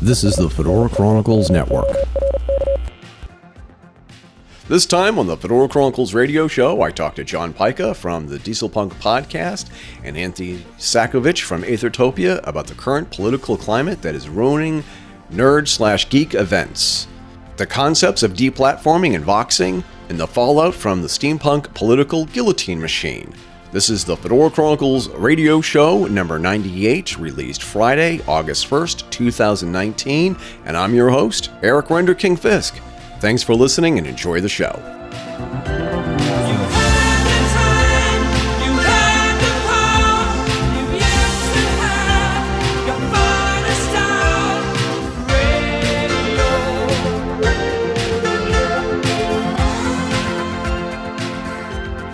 This is the Fedora Chronicles Network. This time on the Fedora Chronicles radio show, I talked to John Pyka from the Dieselpunk Podcast and Anthony Sakovich from Aethertopia about the current political climate that is ruining nerd/geek events, the concepts of de-platforming and voxxing, and the fallout from the steampunk political guillotine machine. This is the Fedora Chronicles radio show number 98, released Friday, August 1st, 2019, and I'm your host, Eric Renderking Fisk. Thanks for listening and enjoy the show.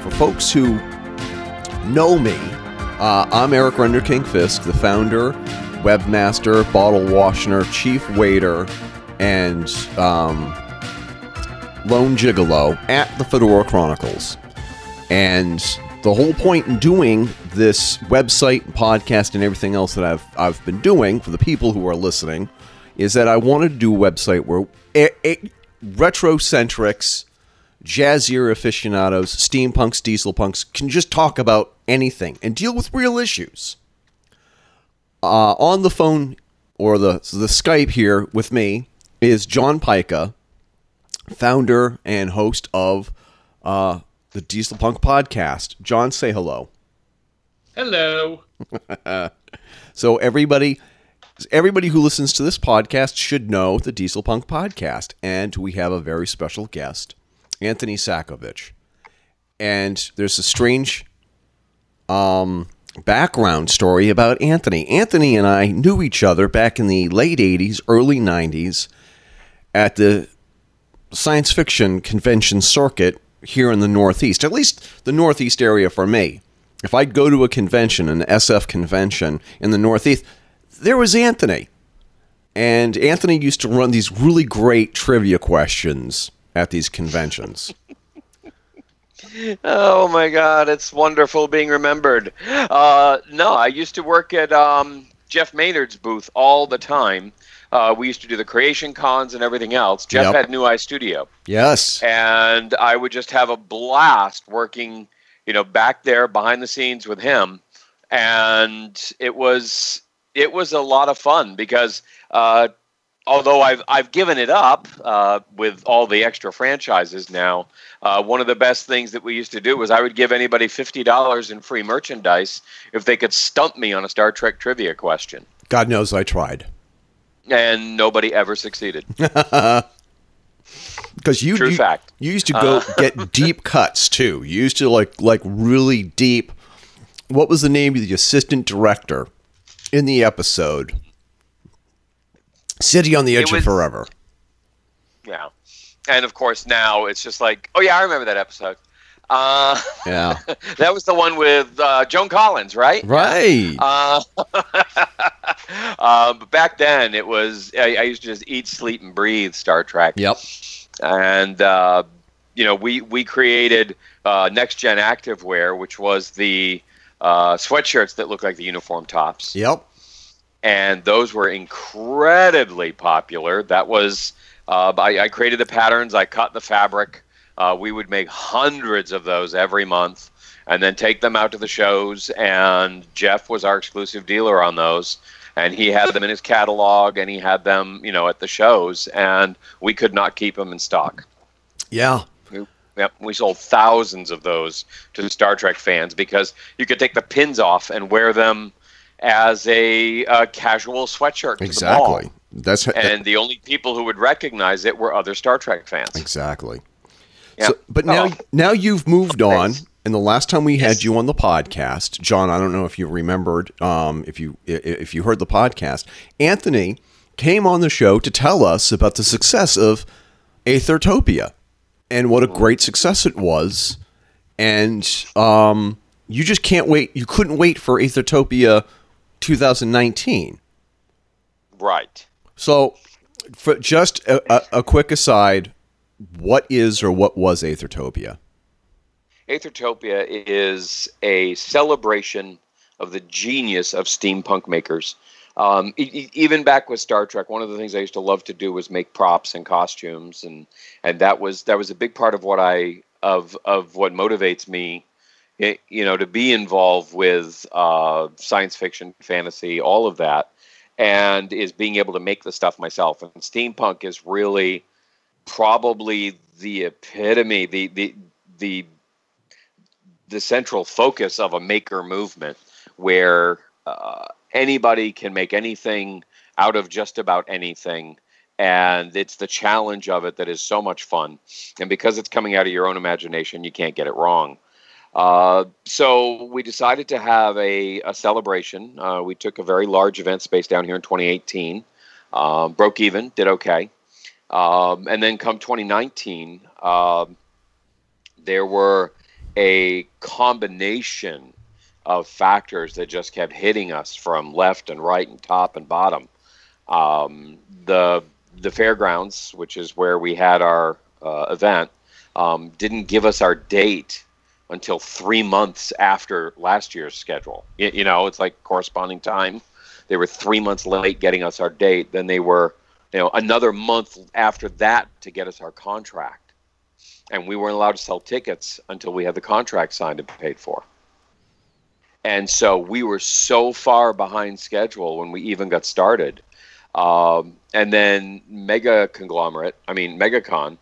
For folks who know me, I'm Eric Renderking Fisk, the founder, webmaster, bottle washer, chief waiter, and lone gigolo at the Fedora Chronicles. And the whole point in doing this website and podcast and everything else that I've been doing for the people who are listening is that I wanted to do a website where retrocentrics, jazzier aficionados, steampunks, dieselpunks can just talk about anything and deal with real issues. On the phone or the Skype here with me is John Pyka, founder and host of the Dieselpunk Podcast. John, say hello. Hello. So everybody who listens to this podcast should know the Dieselpunk Podcast, and we have a very special guest, Anthony Sakovich. And there's a strange background story about Anthony. Anthony and I knew each other back in the late 80s, early 90s at the science fiction convention circuit here in the Northeast, at least the Northeast area for me. If I'd go to a convention, an SF convention in the Northeast, there was Anthony. And Anthony used to run these really great trivia questions at these conventions. Oh my God, it's wonderful being remembered. No, I used to work at Jeff Maynard's booth all the time. We used to do the creation cons and everything else. Jeff had New Eye Studio. Yes. And I would just have a blast working, back there behind the scenes with him. And it was a lot of fun because although I've given it up with all the extra franchises now, one of the best things that we used to do was I would give anybody $50 in free merchandise if they could stump me on a Star Trek trivia question. God knows I tried. And nobody ever succeeded. Because fact. You used to go get deep cuts too. You used to like really deep. What was the name of the assistant director in the episode? City on the Edge of Forever. Yeah, and of course now it's just like, oh yeah, I remember that episode. Yeah, that was the one with Joan Collins, right? Right. But back then, it was I used to just eat, sleep, and breathe Star Trek. Yep. And we created Next Gen Activewear, which was the sweatshirts that looked like the uniform tops. Yep. And those were incredibly popular. That was I created the patterns, I cut the fabric. We would make hundreds of those every month and then take them out to the shows. And Jeff was our exclusive dealer on those. And he had them in his catalog and he had them, at the shows. And we could not keep them in stock. Yeah. Yep. We sold thousands of those to Star Trek fans because you could take the pins off and wear them as a casual sweatshirt to the mall. That's and the only people who would recognize it were other Star Trek fans. Exactly. So, but now you've moved on, and the last time we had you on the podcast, John, I don't know if you remembered, if you heard the podcast, Anthony came on the show to tell us about the success of Aethertopia and what a great success it was, and you just can't wait. You couldn't wait for Aethertopia 2019, right? So, for just a quick aside. What is or what was Aethertopia? Aethertopia is a celebration of the genius of steampunk makers. Even back with Star Trek, one of the things I used to love to do was make props and costumes, and that was a big part of what what motivates me, to be involved with science fiction, fantasy, all of that, and is being able to make the stuff myself. And steampunk is really probably the epitome, the central focus of a maker movement where anybody can make anything out of just about anything. And it's the challenge of it that is so much fun. And because it's coming out of your own imagination, you can't get it wrong. So we decided to have a celebration. We took a very large event space down here in 2018, broke even, did okay. And then come 2019, there were a combination of factors that just kept hitting us from left and right and top and bottom. The fairgrounds, which is where we had our event, didn't give us our date until 3 months after last year's schedule. It's like corresponding time. They were 3 months late getting us our date. Then they were, another month after that to get us our contract. And we weren't allowed to sell tickets until we had the contract signed and paid for. And so we were so far behind schedule when we even got started. And then MegaCon,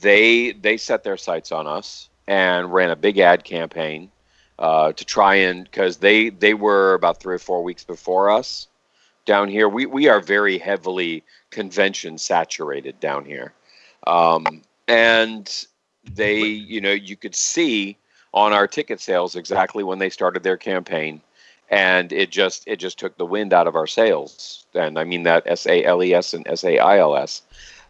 they set their sights on us and ran a big ad campaign to try and, because they were about 3 or 4 weeks before us down here. We are very heavily convention saturated down here. And they, you could see on our ticket sales exactly when they started their campaign. And it just took the wind out of our sails. And I mean that S-A-L-E-S and S-A-I-L-S.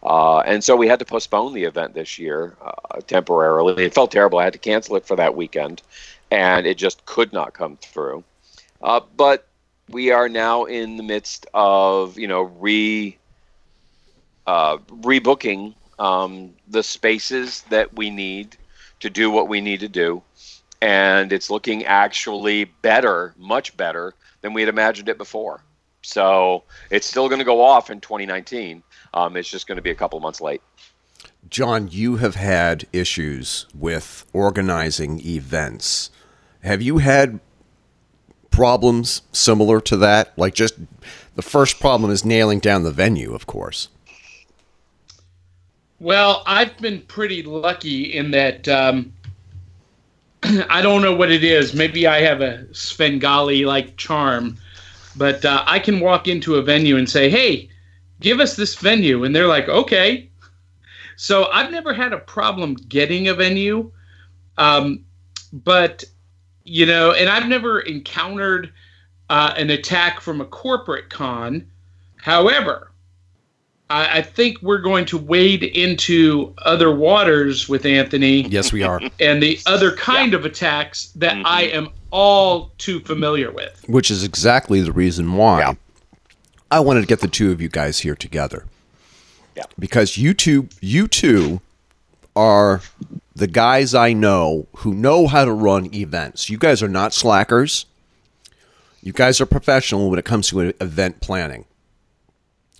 And so we had to postpone the event this year temporarily. It felt terrible. I had to cancel it for that weekend. And it just could not come through. But we are now in the midst of, rebooking the spaces that we need to do what we need to do. And it's looking actually better, much better than we had imagined it before. So it's still going to go off in 2019. It's just going to be a couple months late. John, you have had issues with organizing events. Have you had problems similar to that? Like, just the first problem is nailing down the venue, of course. Well, I've been pretty lucky in that I don't know what it is. Maybe I have a Svengali-like charm, but I can walk into a venue and say, hey, give us this venue. And they're like, okay. So I've never had a problem getting a venue, but, and I've never encountered an attack from a corporate con. However, I think we're going to wade into other waters with Anthony. Yes, we are. And the other kind of attacks that I am all too familiar with. Which is exactly the reason why I wanted to get the two of you guys here together. Yeah. Because you two are the guys I know who know how to run events. You guys are not slackers. You guys are professional when it comes to event planning.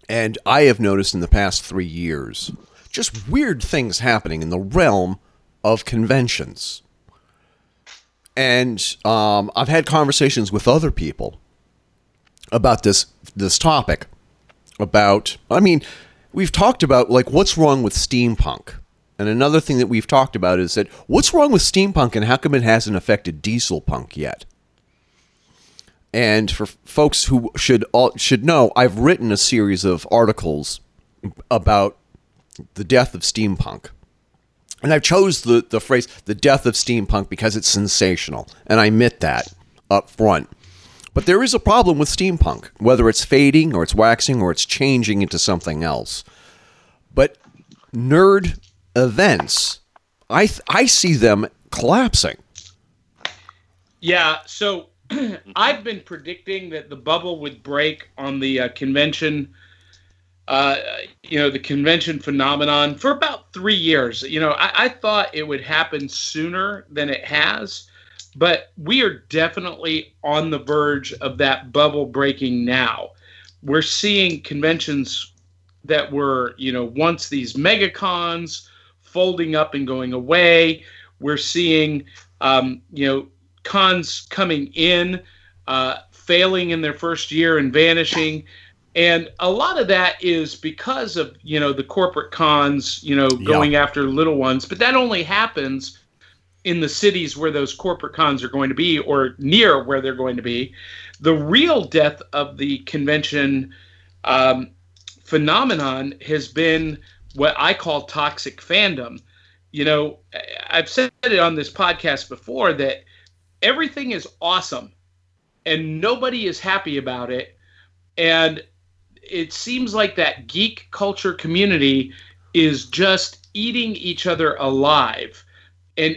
And I have noticed in the past 3 years, just weird things happening in the realm of conventions. And I've had conversations with other people about this topic. We've talked about, like, what's wrong with steampunk. And another thing that we've talked about is that what's wrong with steampunk and how come it hasn't affected dieselpunk yet? And for folks who should know, I've written a series of articles about the death of steampunk. And I chose the phrase, the death of steampunk, because it's sensational. And I admit that up front. But there is a problem with steampunk, whether it's fading or it's waxing or it's changing into something else. But nerd events, I see them collapsing. Yeah, so I've been predicting that the bubble would break on the convention the convention phenomenon for about 3 years. I thought it would happen sooner than it has, but we are definitely on the verge of that bubble breaking now. We're seeing conventions that were, once these MegaCons folding up and going away. We're seeing, cons coming in, failing in their first year and vanishing. And a lot of that is because of, the corporate cons, going after little ones. But that only happens in the cities where those corporate cons are going to be or near where they're going to be. The real death of the convention phenomenon has been what I call toxic fandom. I've said it on this podcast before that everything is awesome and nobody is happy about it. And it seems like that geek culture community is just eating each other alive. And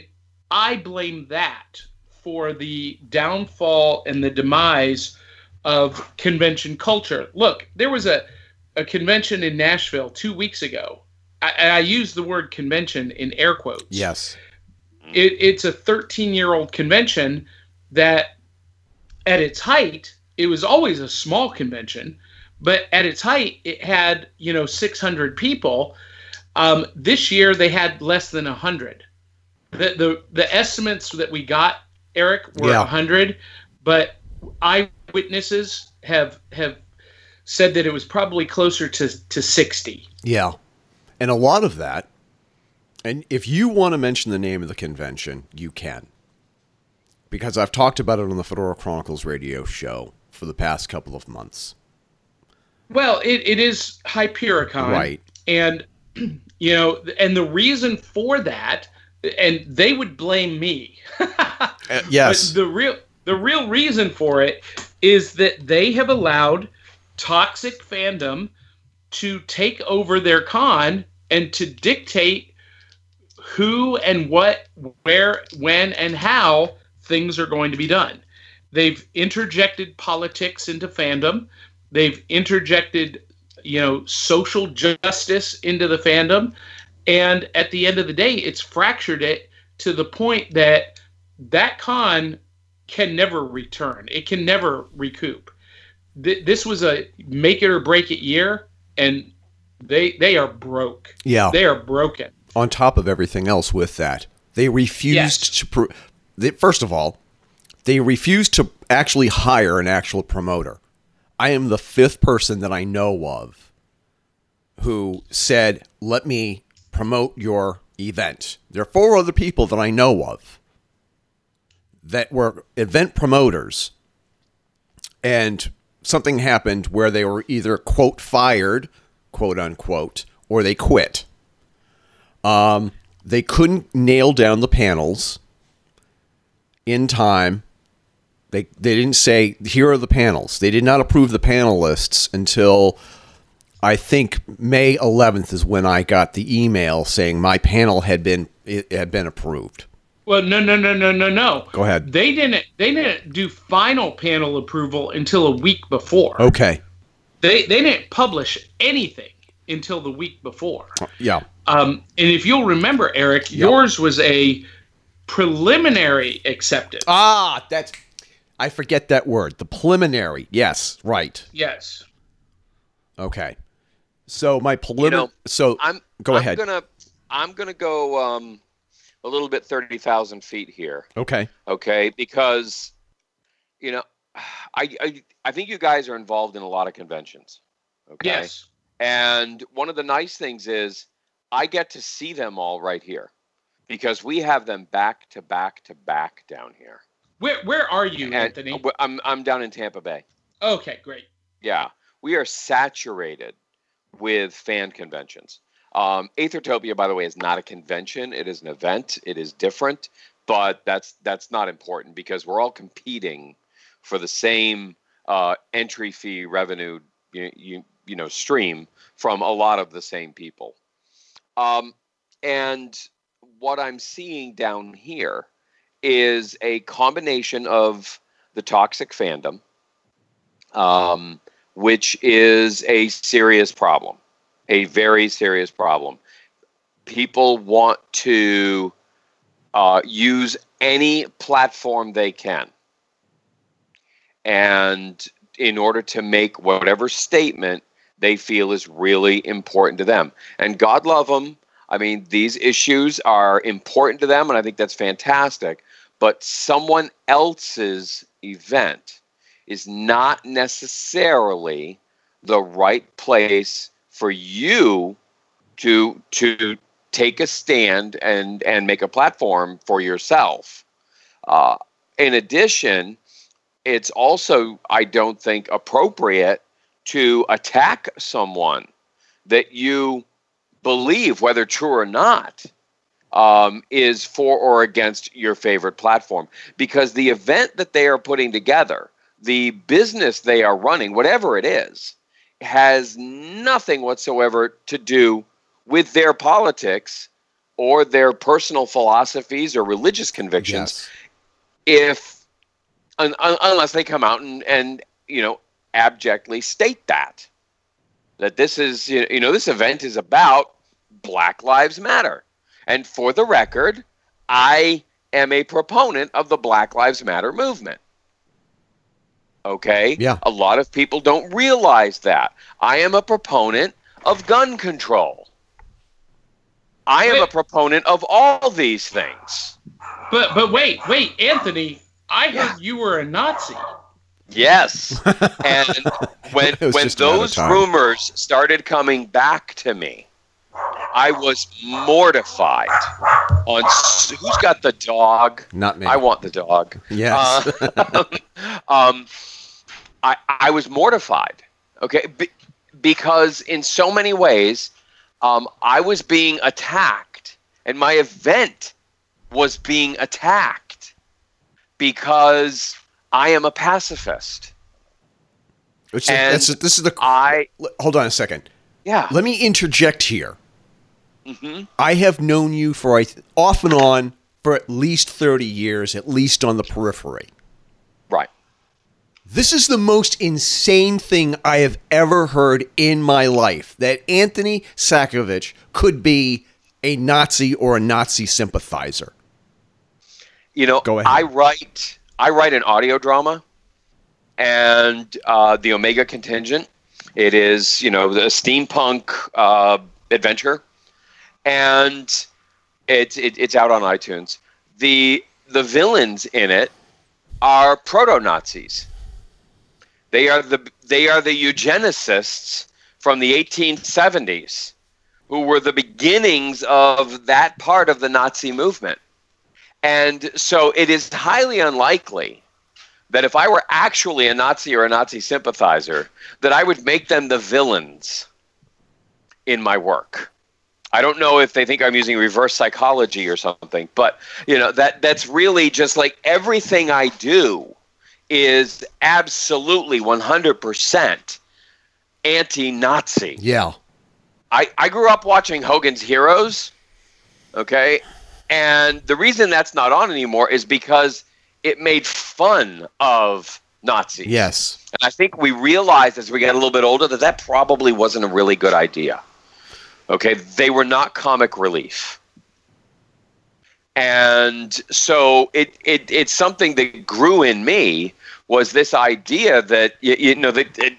I blame that for the downfall and the demise of convention culture. Look, there was a convention in Nashville 2 weeks ago. I use the word convention in air quotes. Yes. It's a 13-year-old convention that at its height, it was always a small convention, but at its height, it had, 600 people. This year, they had less than 100. The estimates that we got, Eric, were 100, but eyewitnesses have said that it was probably closer to 60. Yeah, and a lot of that, and if you want to mention the name of the convention, you can. Because I've talked about it on the Fedora Chronicles radio show for the past couple of months. Well, it is Hypericon. Right. And, and the reason for that, and they would blame me. Yes. But the real reason for it is that they have allowed toxic fandom to take over their con and to dictate who and what, where, when, and how things are going to be done. They've interjected politics into fandom. They've interjected, social justice into the fandom. And at the end of the day, it's fractured it to the point that that con can never return. It can never recoup. This was a make it or break it year, and they are broke. Yeah. They are broken. On top of everything else with that, they refused to... First of all, they refused to actually hire an actual promoter. I am the fifth person that I know of who said, let me promote your event. There are four other people that I know of that were event promoters. And something happened where they were either, quote, fired, quote, unquote, or they quit. They couldn't nail down the panels in time. They didn't say, here are the panels. They did not approve the panelists until I think May 11th is when I got the email saying my panel had been approved. Well, no. Go ahead. They didn't do final panel approval until a week before. Okay. They didn't publish anything until the week before. Yeah. And if you'll remember, Eric, yours was a preliminary acceptance. I forget that word. The preliminary. Yes, right. Yes. Okay. So my preliminary. Go ahead. I'm gonna go a little bit 30,000 feet here. Okay. Okay, because I think you guys are involved in a lot of conventions. Okay. Yes. And one of the nice things is I get to see them all right here. Because we have them back to back to back down here. Where are you, Anthony? I'm down in Tampa Bay. Okay, great. Yeah, we are saturated with fan conventions. Aethertopia, by the way, is not a convention. It is an event. It is different, but that's not important because we're all competing for the same entry fee revenue stream from a lot of the same people, and what I'm seeing down here is a combination of the toxic fandom which is a serious problem, a very serious problem. People want to use any platform they can. And in order to make whatever statement they feel is really important to them. And God love them. I mean, these issues are important to them, and I think that's fantastic. But someone else's event is not necessarily the right place for you to take a stand and make a platform for yourself. In addition, it's also, I don't think, appropriate to attack someone that you believe, whether true or not, is for or against your favorite platform. Because the event that they are putting together, the business they are running, whatever it is, has nothing whatsoever to do with their politics or their personal philosophies or religious convictions. Yes. Unless they come out and you know, abjectly state that this is, you know, this event is about Black Lives Matter. And for the record, I am a proponent of the Black Lives Matter movement. Okay? Yeah. A lot of people don't realize that. I am a proponent of gun control. I am a proponent of all these things. But wait, Anthony... I heard you were a Nazi. Yes. And when those rumors started coming back to me, I was mortified. On who's got the dog? Not me. I want the dog. Yes. I was mortified. Okay, because in so many ways, I was being attacked, and my event was being attacked. Because I am a pacifist. Hold on a second. Yeah. Let me interject here. Mm-hmm. I have known you for off and on for at least 30 years, at least on the periphery. Right. This is the most insane thing I have ever heard in my life, that Anthony Sakovich could be a Nazi or a Nazi sympathizer. You know, I write an audio drama, and the Omega Contingent. It is, you know, the steampunk adventure, and it's out on iTunes. The villains in it are proto-Nazis. They are the eugenicists from the 1870s, who were the beginnings of that part of the Nazi movement. And so it is highly unlikely that if I were actually a Nazi or a Nazi sympathizer, that I would make them the villains in my work. I don't know if they think I'm using reverse psychology or something, but you know, that's really just like everything I do is absolutely 100% anti-Nazi. Yeah. I grew up watching Hogan's Heroes, okay? And the reason that's not on anymore is because it made fun of Nazis. Yes. And I think we realized as we got a little bit older that that probably wasn't a really good idea. Okay? They were not comic relief. And so it's something that grew in me, was this idea that, you know,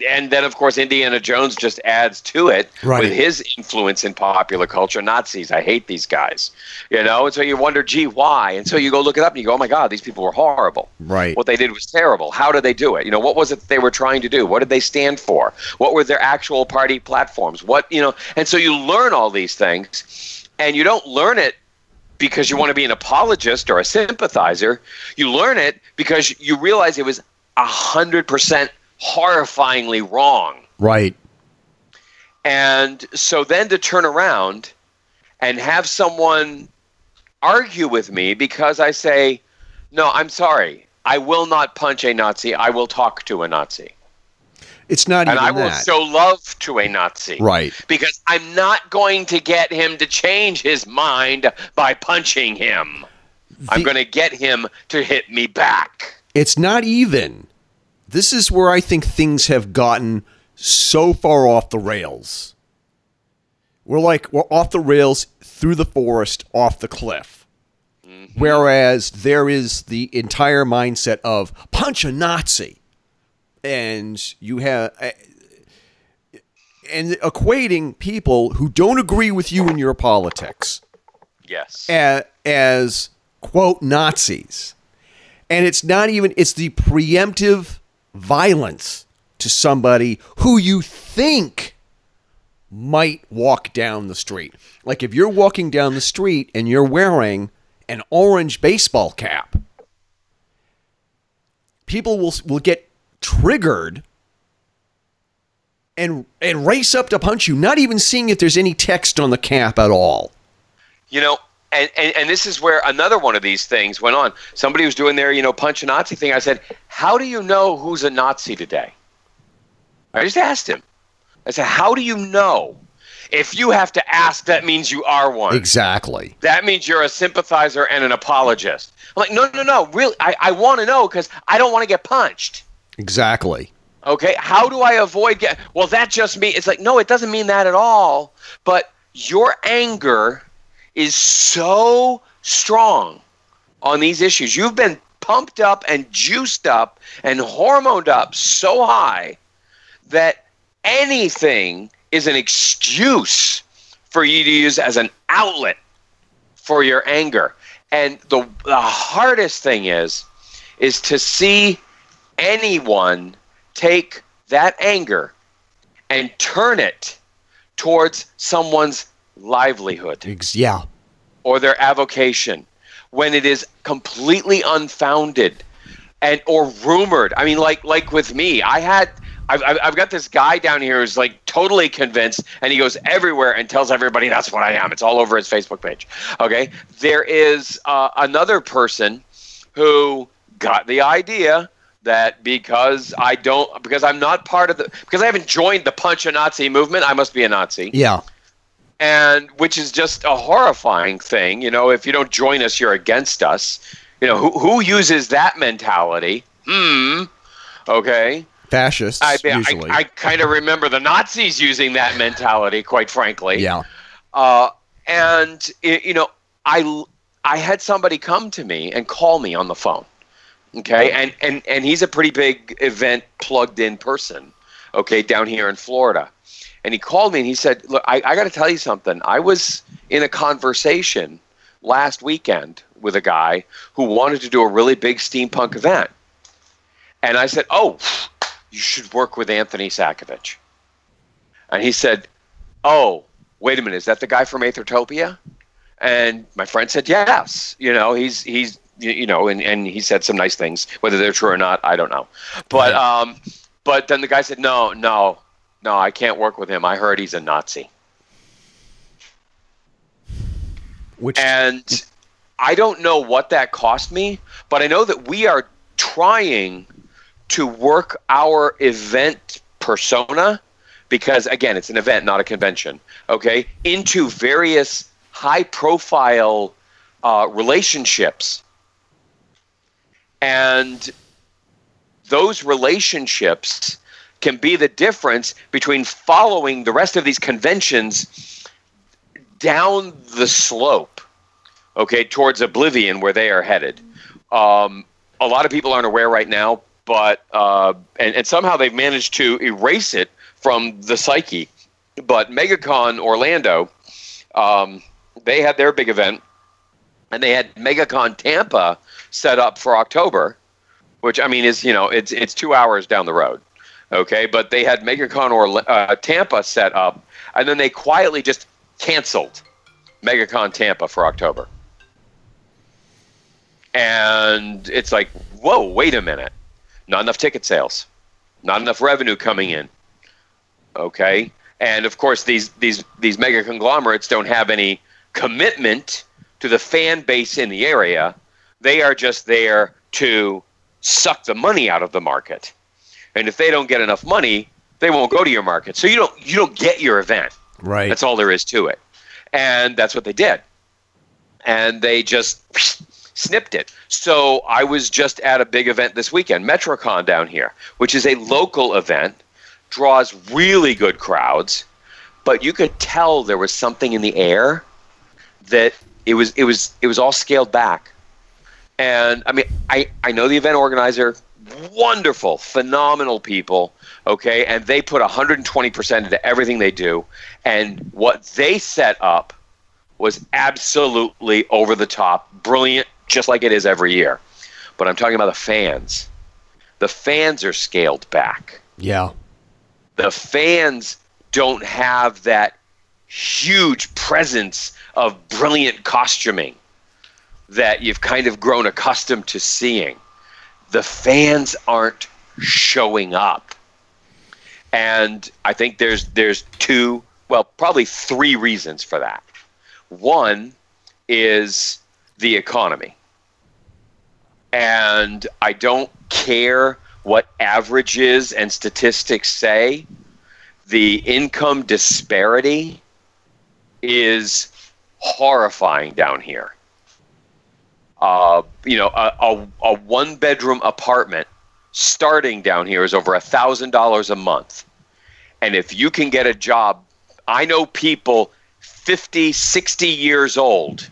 and then of course Indiana Jones just adds to it, right, with his influence in popular culture. Nazis, I hate these guys, you know? And so you wonder, gee, why? And so you go look it up and you go, oh my God, these people were horrible. Right. What they did was terrible. How did they do it? You know, what was it they were trying to do? What did they stand for? What were their actual party platforms? What, you know, and so you learn all these things, and you don't learn it because you want to be an apologist or a sympathizer. You learn it because you realize it was 100% horrifyingly wrong. Right. And so then to turn around and have someone argue with me because I say, no, I'm sorry, I will not punch a Nazi. I will talk to a Nazi. It's not even that. And I will show love to a Nazi. Right. Because I'm not going to get him to change his mind by punching him. I'm going to get him to hit me back. It's not even. This is where I think things have gotten so far off the rails. We're off the rails, through the forest, off the cliff. Mm-hmm. Whereas there is the entire mindset of punch a Nazi. And you have... and equating people who don't agree with you in your politics... Yes. As, quote, Nazis. And it's not even... It's the preemptive violence to somebody who you think might walk down the street. Like, if you're walking down the street and you're wearing an orange baseball cap, people will get triggered and race up to punch you, not even seeing if there's any text on the cap at all. You know, and this is where another one of these things went on. Somebody was doing their, punch a Nazi thing. I said, how do you know who's a Nazi today? I just asked him. I said, how do you know? If you have to ask, that means you are one. Exactly. That means you're a sympathizer and an apologist. I'm like, no. Really, I want to know because I don't want to get punched. Exactly. Okay, how do I avoid that just means... It's like, no, it doesn't mean that at all. But your anger... is so strong on these issues. You've been pumped up and juiced up and hormoned up so high that anything is an excuse for you to use as an outlet for your anger. And the hardest thing is to see anyone take that anger and turn it towards someone's livelihood, yeah, or their avocation, when it is completely unfounded and or rumored. I mean, like with me, I've got this guy down here who's like totally convinced, and he goes everywhere and tells everybody that's what I am. It's all over his Facebook page. Okay, there is another person who got the idea that because I'm not part of because I haven't joined the punch a Nazi movement, I must be a Nazi. Yeah. And which is just a horrifying thing. If you don't join us, you're against us. Who uses that mentality? Okay. Fascists, usually. I kind of remember the Nazis using that mentality, quite frankly. Yeah. I had somebody come to me and call me on the phone. Okay. And he's a pretty big event plugged in person. Okay. Down here in Florida. And he called me and he said, look, I got to tell you something. I was in a conversation last weekend with a guy who wanted to do a really big steampunk event. And I said, oh, you should work with Anthony Sakovich. And he said, oh, wait a minute. Is that the guy from Aethertopia? And my friend said, yes. He's he said some nice things. Whether they're true or not, I don't know. But then the guy said, no, I can't work with him. I heard he's a Nazi. And I don't know what that cost me, but I know that we are trying to work our event persona, because, again, it's an event, not a convention, okay, into various high-profile relationships. And those relationships can be the difference between following the rest of these conventions down the slope, okay, towards oblivion where they are headed. A lot of people aren't aware right now, but and somehow they've managed to erase it from the psyche. But MegaCon Orlando, they had their big event, and they had MegaCon Tampa set up for October, which, I mean, is it's 2 hours down the road. Okay, but they had MegaCon Tampa set up, and then they quietly just canceled MegaCon Tampa for October. And it's like, whoa, wait a minute. Not enough ticket sales. Not enough revenue coming in. Okay? And, of course, these mega conglomerates don't have any commitment to the fan base in the area. They are just there to suck the money out of the market. And if they don't get enough money, they won't go to your market. So you don't get your event. Right. That's all there is to it. And that's what they did. And they just snipped it. So I was just at a big event this weekend, MetroCon down here, which is a local event draws really good crowds, but you could tell there was something in the air that it was all scaled back. And I mean, I know the event organizer, wonderful, phenomenal people, okay, and they put 120% into everything they do, and what they set up was absolutely over the top, brilliant, just like it is every year. But I'm talking about the fans. The fans are scaled back. Yeah. The fans don't have that huge presence of brilliant costuming that you've kind of grown accustomed to seeing. The fans aren't showing up. And I think there's two, well, probably three reasons for that. One is the economy. And I don't care what averages and statistics say. The income disparity is horrifying down here. You know, a one-bedroom apartment starting down here is over $1,000 a month. And if you can get a job, I know people 50, 60 years old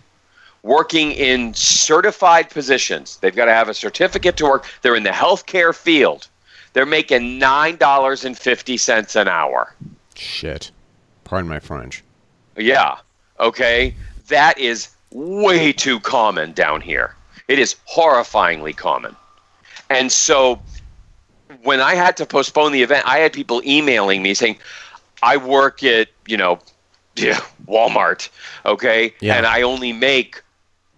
working in certified positions. They've got to have a certificate to work. They're in the healthcare field. They're making $9.50 an hour. Shit. Pardon my French. Yeah. Okay. That is way too common down here. It is horrifyingly common. And so when I had to postpone the event, I had people emailing me saying, I work at, you know, Walmart, okay? Yeah. And I only make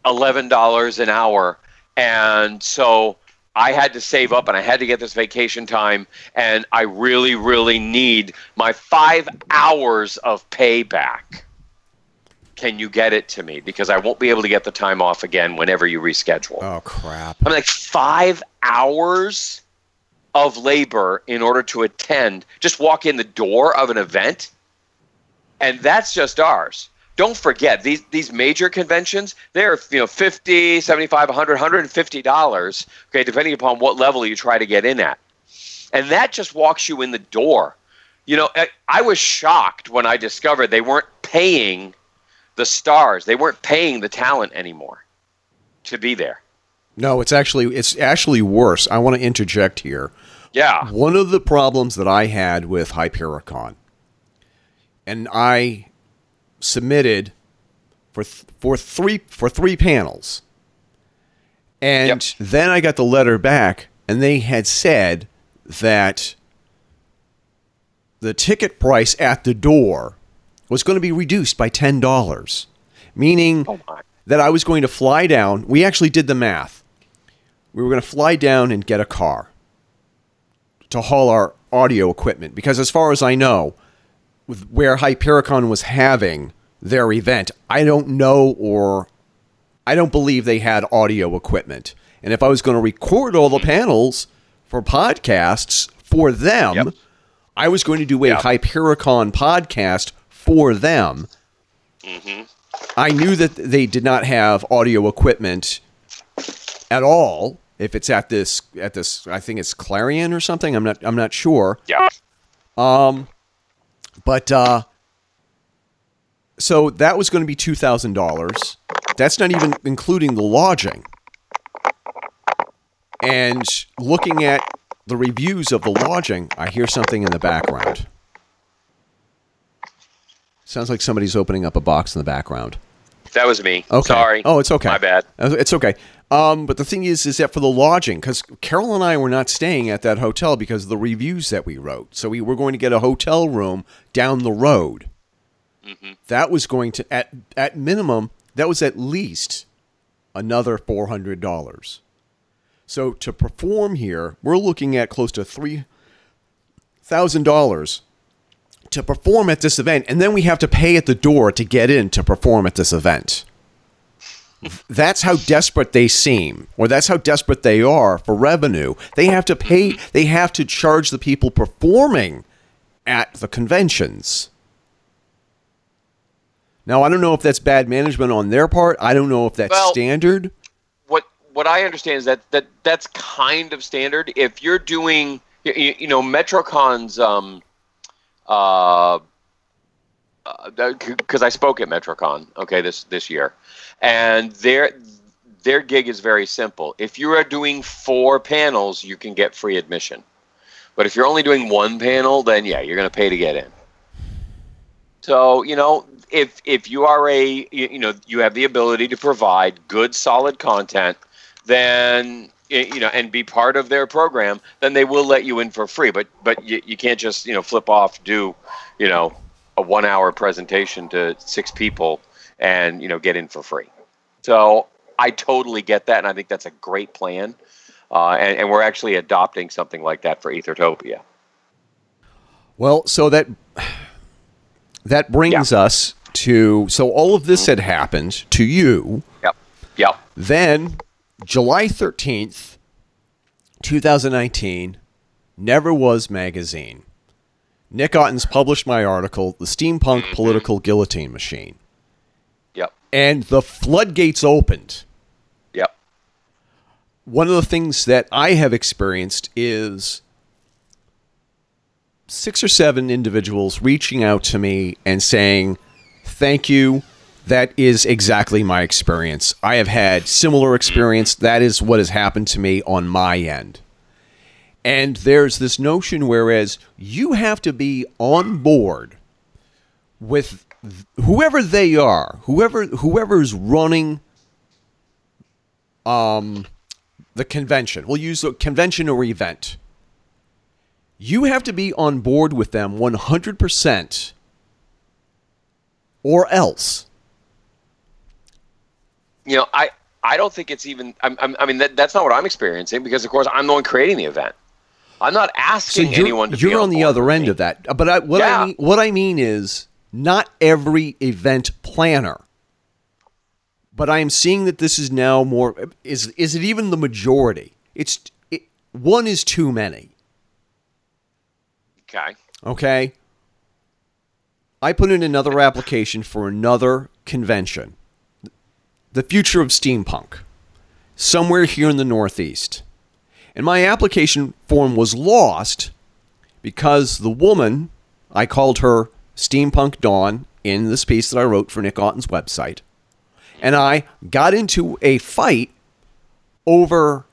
$11 an hour. And so I had to save up and I had to get this vacation time. And I really, really need my 5 hours of payback. Can you get it to me? Because I won't be able to get the time off again whenever you reschedule. Oh, crap. I'm like, 5 hours of labor in order to attend, just walk in the door of an event. And that's just ours. Don't forget, these major conventions, they're, you know, $50, $75, $100, $150, okay, depending upon what level you try to get in at. And that just walks you in the door. You know, I was shocked when I discovered they weren't paying the stars. They weren't paying the talent anymore to be there. No, it's actually worse. I want to interject here. Yeah. One of the problems that I had with Hypericon, and I submitted for three panels. And yep. Then I got the letter back, and they had said that the ticket price at the door was going to be reduced by $10, meaning that I was going to fly down. We actually did the math. We were going to fly down and get a car to haul our audio equipment, because as far as I know, where Hypericon was having their event, I don't know, or I don't believe they had audio equipment. And if I was going to record all the panels for podcasts for them, yep, I was going to do a Hypericon podcast for them. Mm-hmm. I knew that they did not have audio equipment at all. If it's at this, I think it's Clarion or something. I'm not sure. Yeah. But so that was going to be $2,000. That's not even including the lodging. And looking at the reviews of the lodging, I hear something in the background. Sounds like somebody's opening up a box in the background. That was me. Okay. Sorry. Oh, it's okay. My bad. It's okay. But the thing is that for the lodging, because Carol and I were not staying at that hotel because of the reviews that we wrote. So we were going to get a hotel room down the road. Mm-hmm. That was going to, at minimum, that was at least another $400. So to perform here, we're looking at close to $3,000 to perform at this event. And then we have to pay at the door to get in to perform at this event. That's how desperate they seem, or that's how desperate they are for revenue. They have to pay, they have to charge the people performing at the conventions. Now, I don't know if that's bad management on their part. I don't know if that's standard. What I understand is that's kind of standard. If you're doing, you know, MetroCon's because I spoke at MetroCon, okay, this year, and their gig is very simple. If you are doing 4 panels, you can get free admission. But if you're only doing 1 panel, then yeah, you're going to pay to get in. So, you know, if you are you have the ability to provide good, solid content, then, you know, and be part of their program, then they will let you in for free. But you can't just, you know, flip off, do, you know, a 1-hour presentation to 6 people and, you know, get in for free. So I totally get that, and I think that's a great plan. And we're actually adopting something like that for Aethertopia. Well, so that brings us to... So all of this had happened to you. Yep. Yep. Then July 13th, 2019, Never Was magazine. Nick Ottens published my article, The Steampunk Political Guillotine Machine. Yep. And the floodgates opened. Yep. One of the things that I have experienced is 6 or 7 individuals reaching out to me and saying, thank you. That is exactly my experience. I have had similar experience. That is what has happened to me on my end. And there's this notion whereas you have to be on board with whoever they are, whoever's running the convention. We'll use a convention or event. You have to be on board with them 100% or else. You know, I don't think it's even... I mean, that's not what I'm experiencing because, of course, I'm the one creating the event. I'm not asking anyone to be on board. You're on the other end of that. But what I mean is not every event planner. But I am seeing that this is now more... Is it even the majority? One is too many. Okay. I put in another application for another convention. The future of steampunk. Somewhere here in the Northeast. And my application form was lost because the woman, I called her Steampunk Dawn in this piece that I wrote for Nick Ottens' website. And I got into a fight over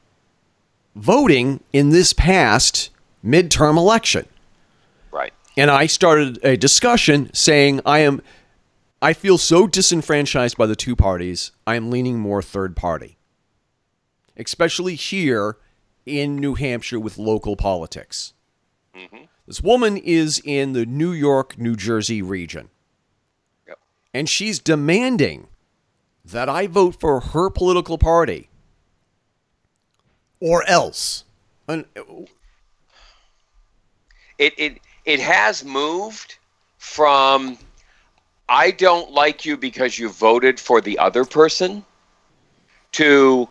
voting in this past midterm election. Right. And I started a discussion saying I feel so disenfranchised by the two parties, I am leaning more third party. Especially here in New Hampshire with local politics. Mm-hmm. This woman is in the New York, New Jersey region. Yep. And she's demanding that I vote for her political party. Or else. It has moved from... I don't like you because you voted for the other person to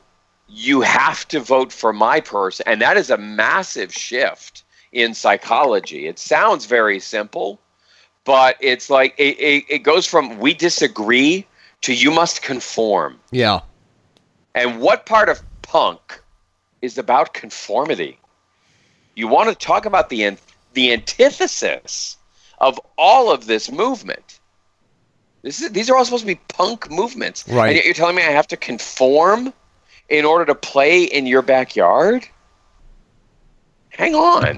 you have to vote for my person. And that is a massive shift in psychology. It sounds very simple, but it's like it goes from we disagree to you must conform. Yeah. And what part of punk is about conformity? You want to talk about the antithesis of all of this movement. These are all supposed to be punk movements. Right. And yet you're telling me I have to conform in order to play in your backyard? Hang on.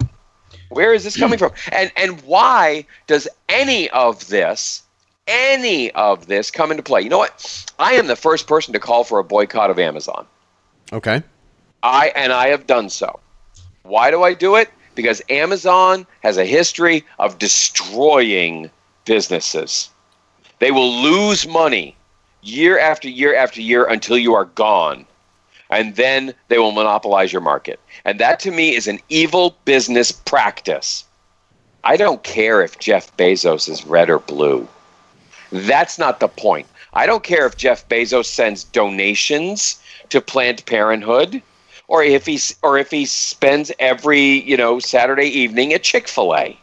Where is this coming from? And why does any of this come into play? You know what? I am the first person to call for a boycott of Amazon. Okay. I have done so. Why do I do it? Because Amazon has a history of destroying businesses. They will lose money year after year after year until you are gone. And then they will monopolize your market. And that, to me, is an evil business practice. I don't care if Jeff Bezos is red or blue. That's not the point. I don't care if Jeff Bezos sends donations to Planned Parenthood or if he spends every, you know, Saturday evening at Chick-fil-A.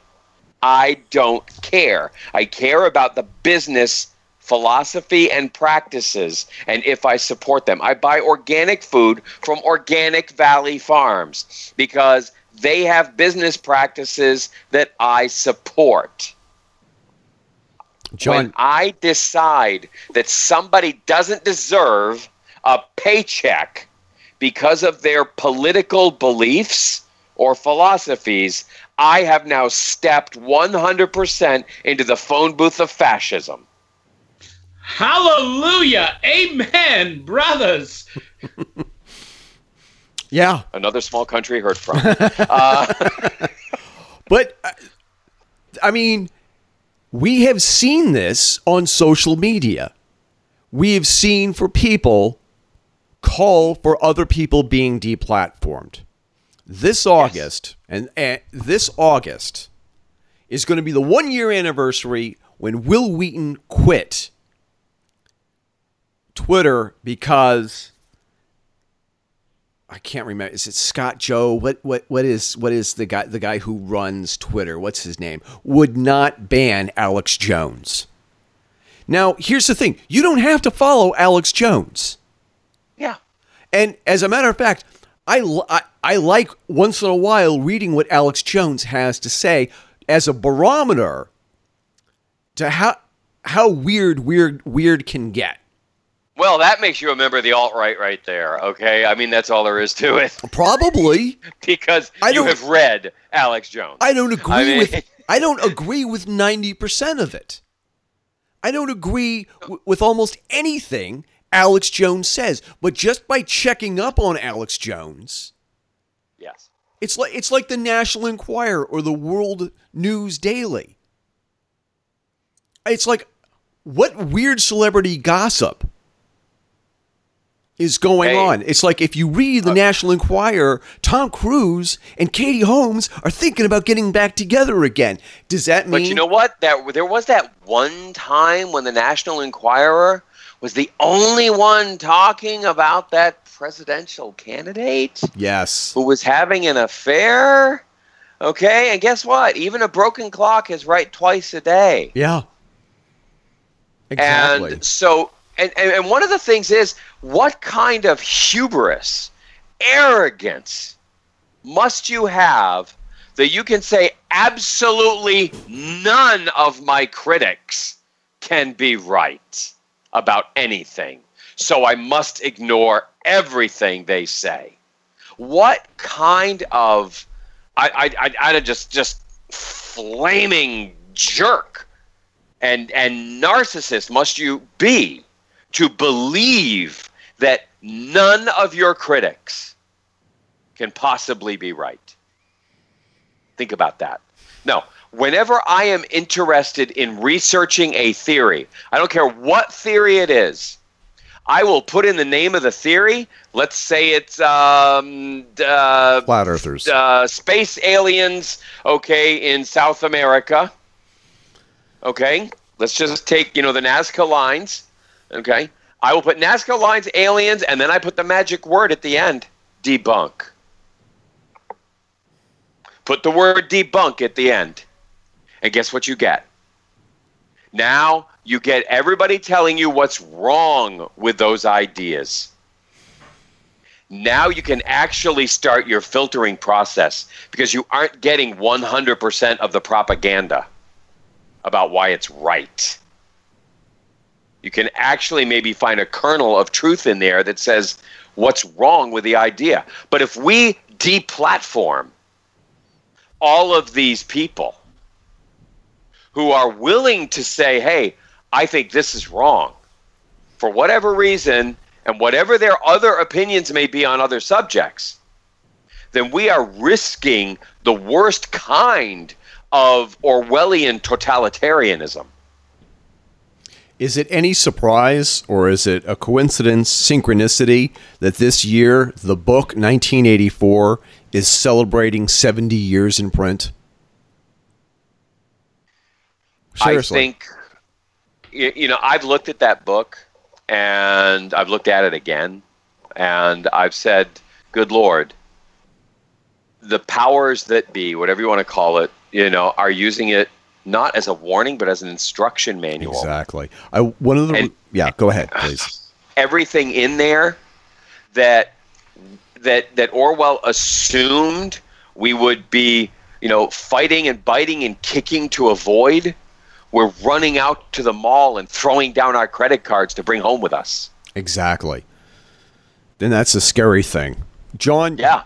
I don't care. I care about the business philosophy and practices and if I support them. I buy organic food from Organic Valley Farms because they have business practices that I support. John, when I decide that somebody doesn't deserve a paycheck because of their political beliefs or philosophies, I have now stepped 100% into the phone booth of fascism. Hallelujah! Amen, brothers! Yeah. Another small country heard from. But, I mean, we have seen this on social media. We have seen for people call for other people being de-platformed. This August, yes. and this August is going to be the one-year anniversary when Will Wheaton quit Twitter because I can't remember. Is it Scott Joe? What is the guy who runs Twitter? What's his name? Would not ban Alex Jones. Now, here's the thing: you don't have to follow Alex Jones. Yeah. And as a matter of fact, I like once in a while reading what Alex Jones has to say as a barometer to how weird can get. Well, that makes you a member of the alt-right right there, okay? I mean, that's all there is to it. Probably. Because you have read Alex Jones. I don't agree with 90% of it. I don't agree with almost anything Alex Jones says. But just by checking up on Alex Jones, yes, it's like the National Enquirer or the World News Daily. It's like, what weird celebrity gossip is going on? It's like if you read the National Enquirer, Tom Cruise and Katie Holmes are thinking about getting back together again. Does that mean? But you know what? There was that one time when the National Enquirer was the only one talking about that presidential candidate. Yes. Who was having an affair. Okay, and guess what? Even a broken clock is right twice a day. Yeah. Exactly. And so And one of the things is, what kind of hubris, arrogance must you have that you can say absolutely none of my critics can be right about anything, so I must ignore everything they say? What kind of I just flaming jerk and narcissist must you be to believe that none of your critics can possibly be right? Think about that. No, whenever I am interested in researching a theory, I don't care what theory it is, I will put in the name of the theory. Let's say it's flat earthers, space aliens, okay, in South America. Okay, let's just take, the Nazca lines. Okay, I will put Nazca lines, aliens, and then I put the magic word at the end, debunk. Put the word debunk at the end, and guess what you get? Now you get everybody telling you what's wrong with those ideas. Now you can actually start your filtering process because you aren't getting 100% of the propaganda about why it's right. You can actually maybe find a kernel of truth in there that says what's wrong with the idea. But if we de-platform all of these people who are willing to say, hey, I think this is wrong for whatever reason, and whatever their other opinions may be on other subjects, then we are risking the worst kind of Orwellian totalitarianism. Is it any surprise, or is it a coincidence, synchronicity, that this year the book 1984 is celebrating 70 years in print? Seriously. I think, I've looked at that book, and I've looked at it again, and I've said, good Lord, the powers that be, whatever you want to call it, are using it not as a warning, but as an instruction manual. Exactly. Go ahead, please. Everything in there that Orwell assumed we would be, you know, fighting and biting and kicking to avoid. We're running out to the mall and throwing down our credit cards to bring home with us. Exactly. Then that's a scary thing. John, yeah.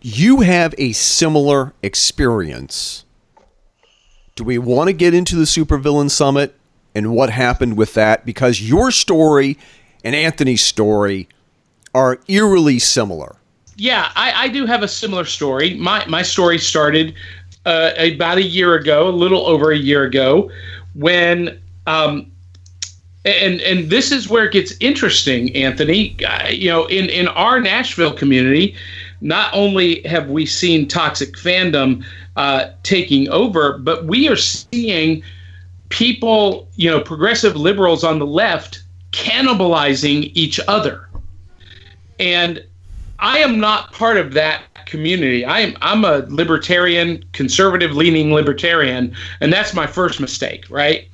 you have a similar experience. Do we want to get into the Supervillain Summit and what happened with that? Because your story and Anthony's story are eerily similar. Yeah, I do have a similar story. My story started about a year ago, a little over a year ago, when and this is where it gets interesting, Anthony. You know, in our Nashville community, not only have we seen toxic fandom taking over, but we are seeing people, you know, progressive liberals on the left cannibalizing each other. And I am not part of that community. I'm a libertarian, conservative-leaning libertarian, and that's my first mistake, right,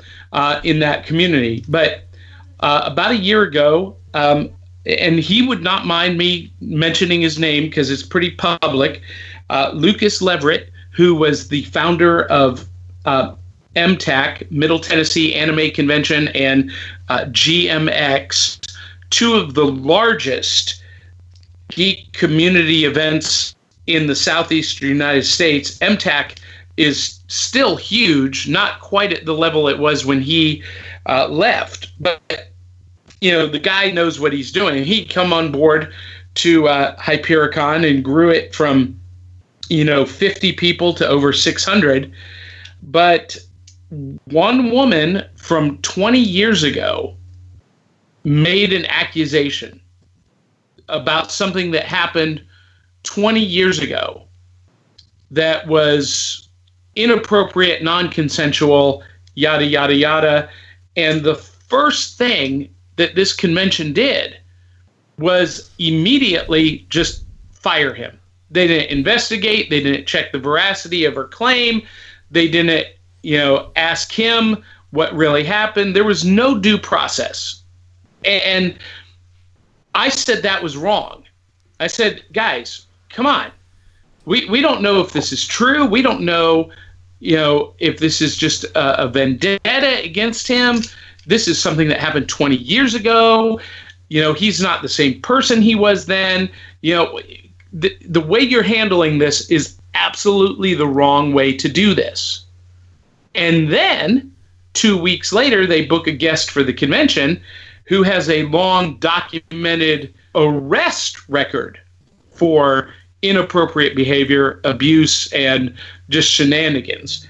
in that community. But about a year ago, and he would not mind me mentioning his name because it's pretty public, Lucas Leverett, who was the founder of MTAC, Middle Tennessee Anime Convention, and GMX, two of the largest geek community events in the southeastern United States. MTAC is still huge, not quite at the level it was when he left, but you know, the guy knows what he's doing. He'd come on board to Hypericon and grew it from, you know, 50 people to over 600. But one woman from 20 years ago made an accusation about something that happened 20 years ago that was inappropriate, non-consensual, yada, yada, yada. And the first thing that this convention did was immediately just fire him. They didn't investigate. They didn't check the veracity of her claim. They didn't, you know, ask him what really happened. There was no due process. And I said that was wrong. I said, guys, come on. We don't know if this is true. We don't know, you know, if this is just a vendetta against him. This is something that happened 20 years ago. You know, he's not the same person he was then. You know, the way you're handling this is absolutely the wrong way to do this. And then 2 weeks later, they book a guest for the convention who has a long documented arrest record for inappropriate behavior, abuse, and just shenanigans.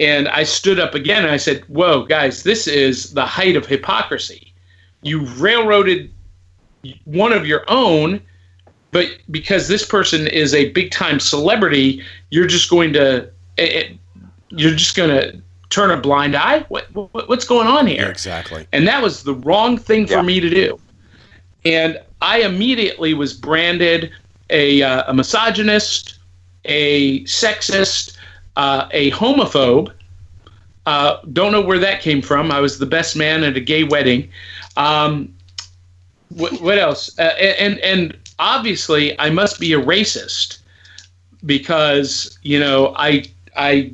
And I stood up again and I said, whoa, guys, this is the height of hypocrisy. You railroaded one of your own, but because this person is a big-time celebrity, you're just going to turn a blind eye? What's going on here? Yeah, exactly. And that was the wrong thing for me to do. And I immediately was branded a misogynist, a sexist, a homophobe. Don't know where that came from. I was the best man at a gay wedding. What else? And obviously, I must be a racist because, you know, I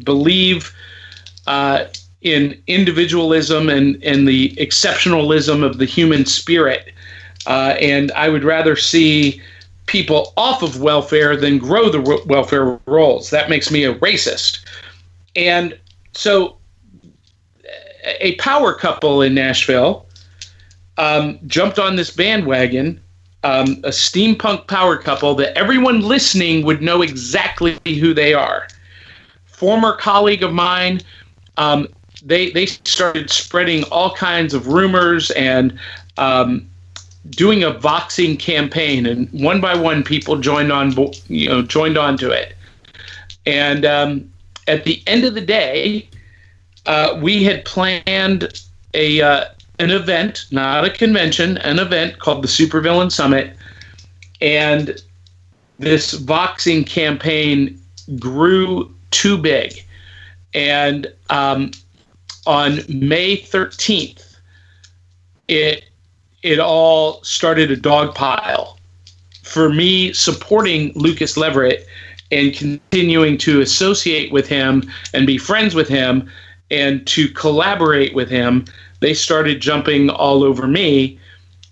believe in individualism and the exceptionalism of the human spirit. And I would rather see people off of welfare than grow the welfare rolls. That makes me a racist. And so a power couple in Nashville jumped on this bandwagon, a steampunk power couple that everyone listening would know exactly who they are. Former colleague of mine, they started spreading all kinds of rumors and doing a voxxing campaign, and one by one people joined onto it. And at the end of the day, we had planned an event, not a convention, an event called the Supervillain Summit, and this voxxing campaign grew too big. And on May 13th, it all started a dog pile for me supporting Lucas Leverett and continuing to associate with him and be friends with him and to collaborate with him, they started jumping all over me.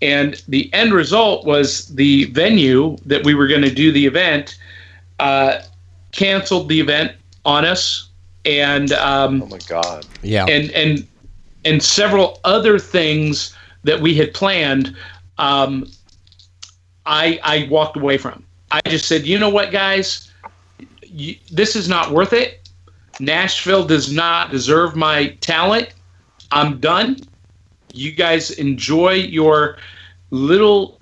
And the end result was the venue that we were going to do the event canceled the event on us. And oh my God. Yeah. And several other things that we had planned, I walked away from. I just said, you know what, guys, this is not worth it. Nashville does not deserve my talent. I'm done. You guys enjoy your little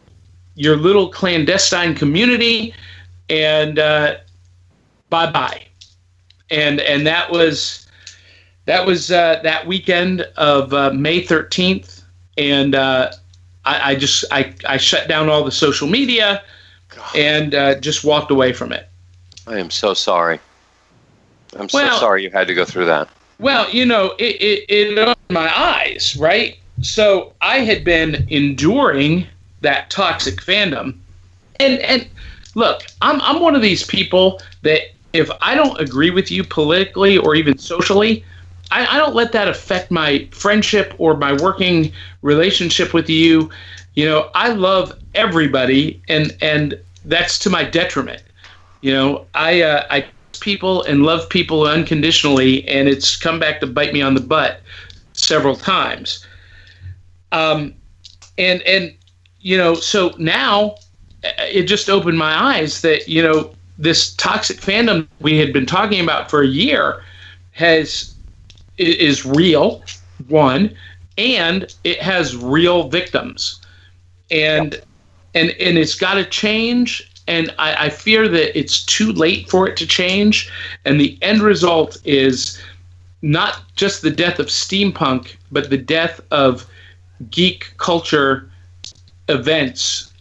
clandestine community, and bye bye. And that was that weekend of May 13th, and I shut down all the social media. God. And just walked away from it. I am so sorry. I'm so sorry you had to go through that. Well, you know, it opened my eyes, right? So I had been enduring that toxic fandom. And look, I'm one of these people that if I don't agree with you politically or even socially, I don't let that affect my friendship or my working relationship with you. You know, I love everybody, and that's to my detriment. You know, I people and love people unconditionally, and it's come back to bite me on the butt several times. And you know, so now it just opened my eyes that, you know, this toxic fandom we had been talking about for a year is real, one, and it has real victims. And it's got to change, and I fear that it's too late for it to change. And the end result is not just the death of steampunk, but the death of geek culture events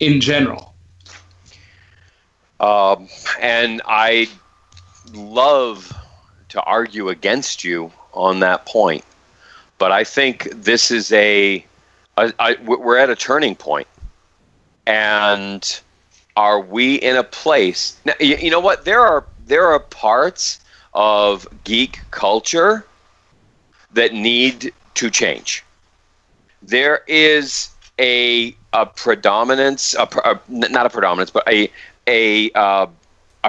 in general. And I love to argue against you on that point, but I think this is we're at a turning point. And are we in a place now? You know what? There are parts of geek culture that need to change. There is a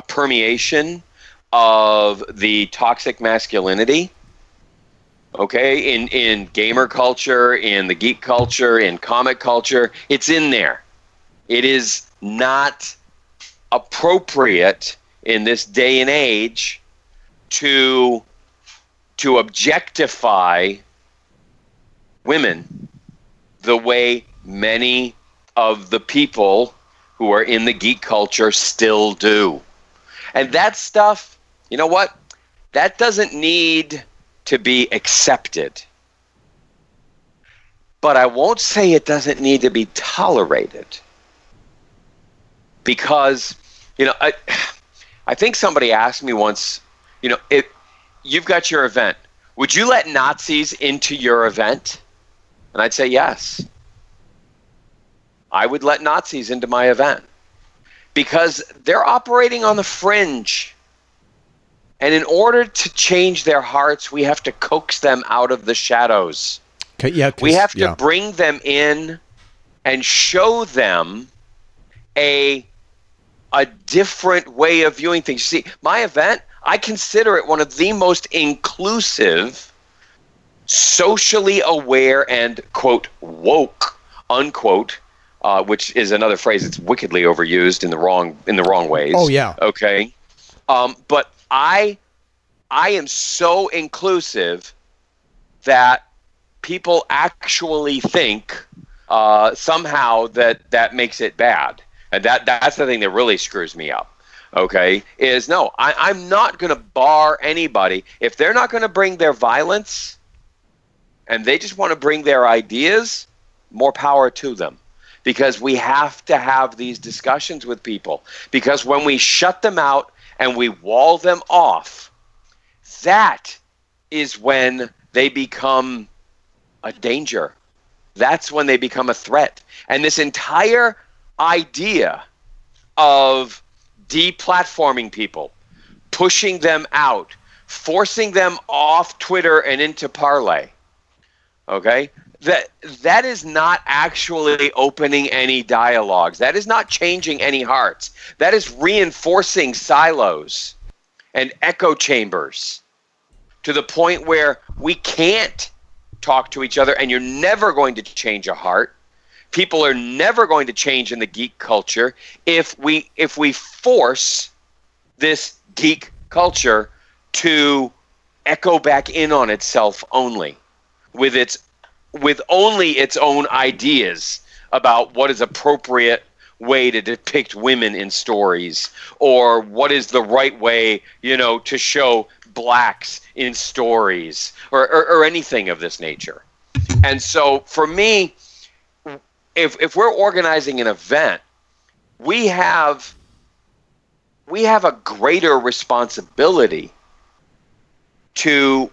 permeation of the toxic masculinity. Okay, in gamer culture, in the geek culture, in comic culture, it's in there. It is not appropriate in this day and age to objectify women the way many of the people who are in the geek culture still do. And that stuff, you know what? That doesn't need to be accepted. But I won't say it doesn't need to be tolerated. Because, you know, I think somebody asked me once, you know, if you've got your event, would you let Nazis into your event? And I'd say yes. I would let Nazis into my event because they're operating on the fringe. And in order to change their hearts, we have to coax them out of the shadows. We have to bring them in and show them a different way of viewing things. See, my event, I consider it one of the most inclusive, socially aware, and, quote, woke, unquote, which is another phrase that's wickedly overused in the wrong ways. Oh, yeah. Okay. But I am so inclusive that people actually think somehow that makes it bad. And that's the thing that really screws me up, okay, is no, I'm not going to bar anybody. If they're not going to bring their violence and they just want to bring their ideas, more power to them. Because we have to have these discussions with people. Because when we shut them out and we wall them off, that is when they become a danger. That's when they become a threat. And this entire idea of de-platforming people, pushing them out, forcing them off Twitter and into Parlay. Okay? That is not actually opening any dialogues. That is not changing any hearts. That is reinforcing silos and echo chambers to the point where we can't talk to each other, and you're never going to change a heart. People are never going to change in the geek culture if we force this geek culture to echo back in on itself only with only its own ideas about what is appropriate way to depict women in stories, or what is the right way, to show blacks in stories, or anything of this nature. And so for me, if we're organizing an event, we have a greater responsibility to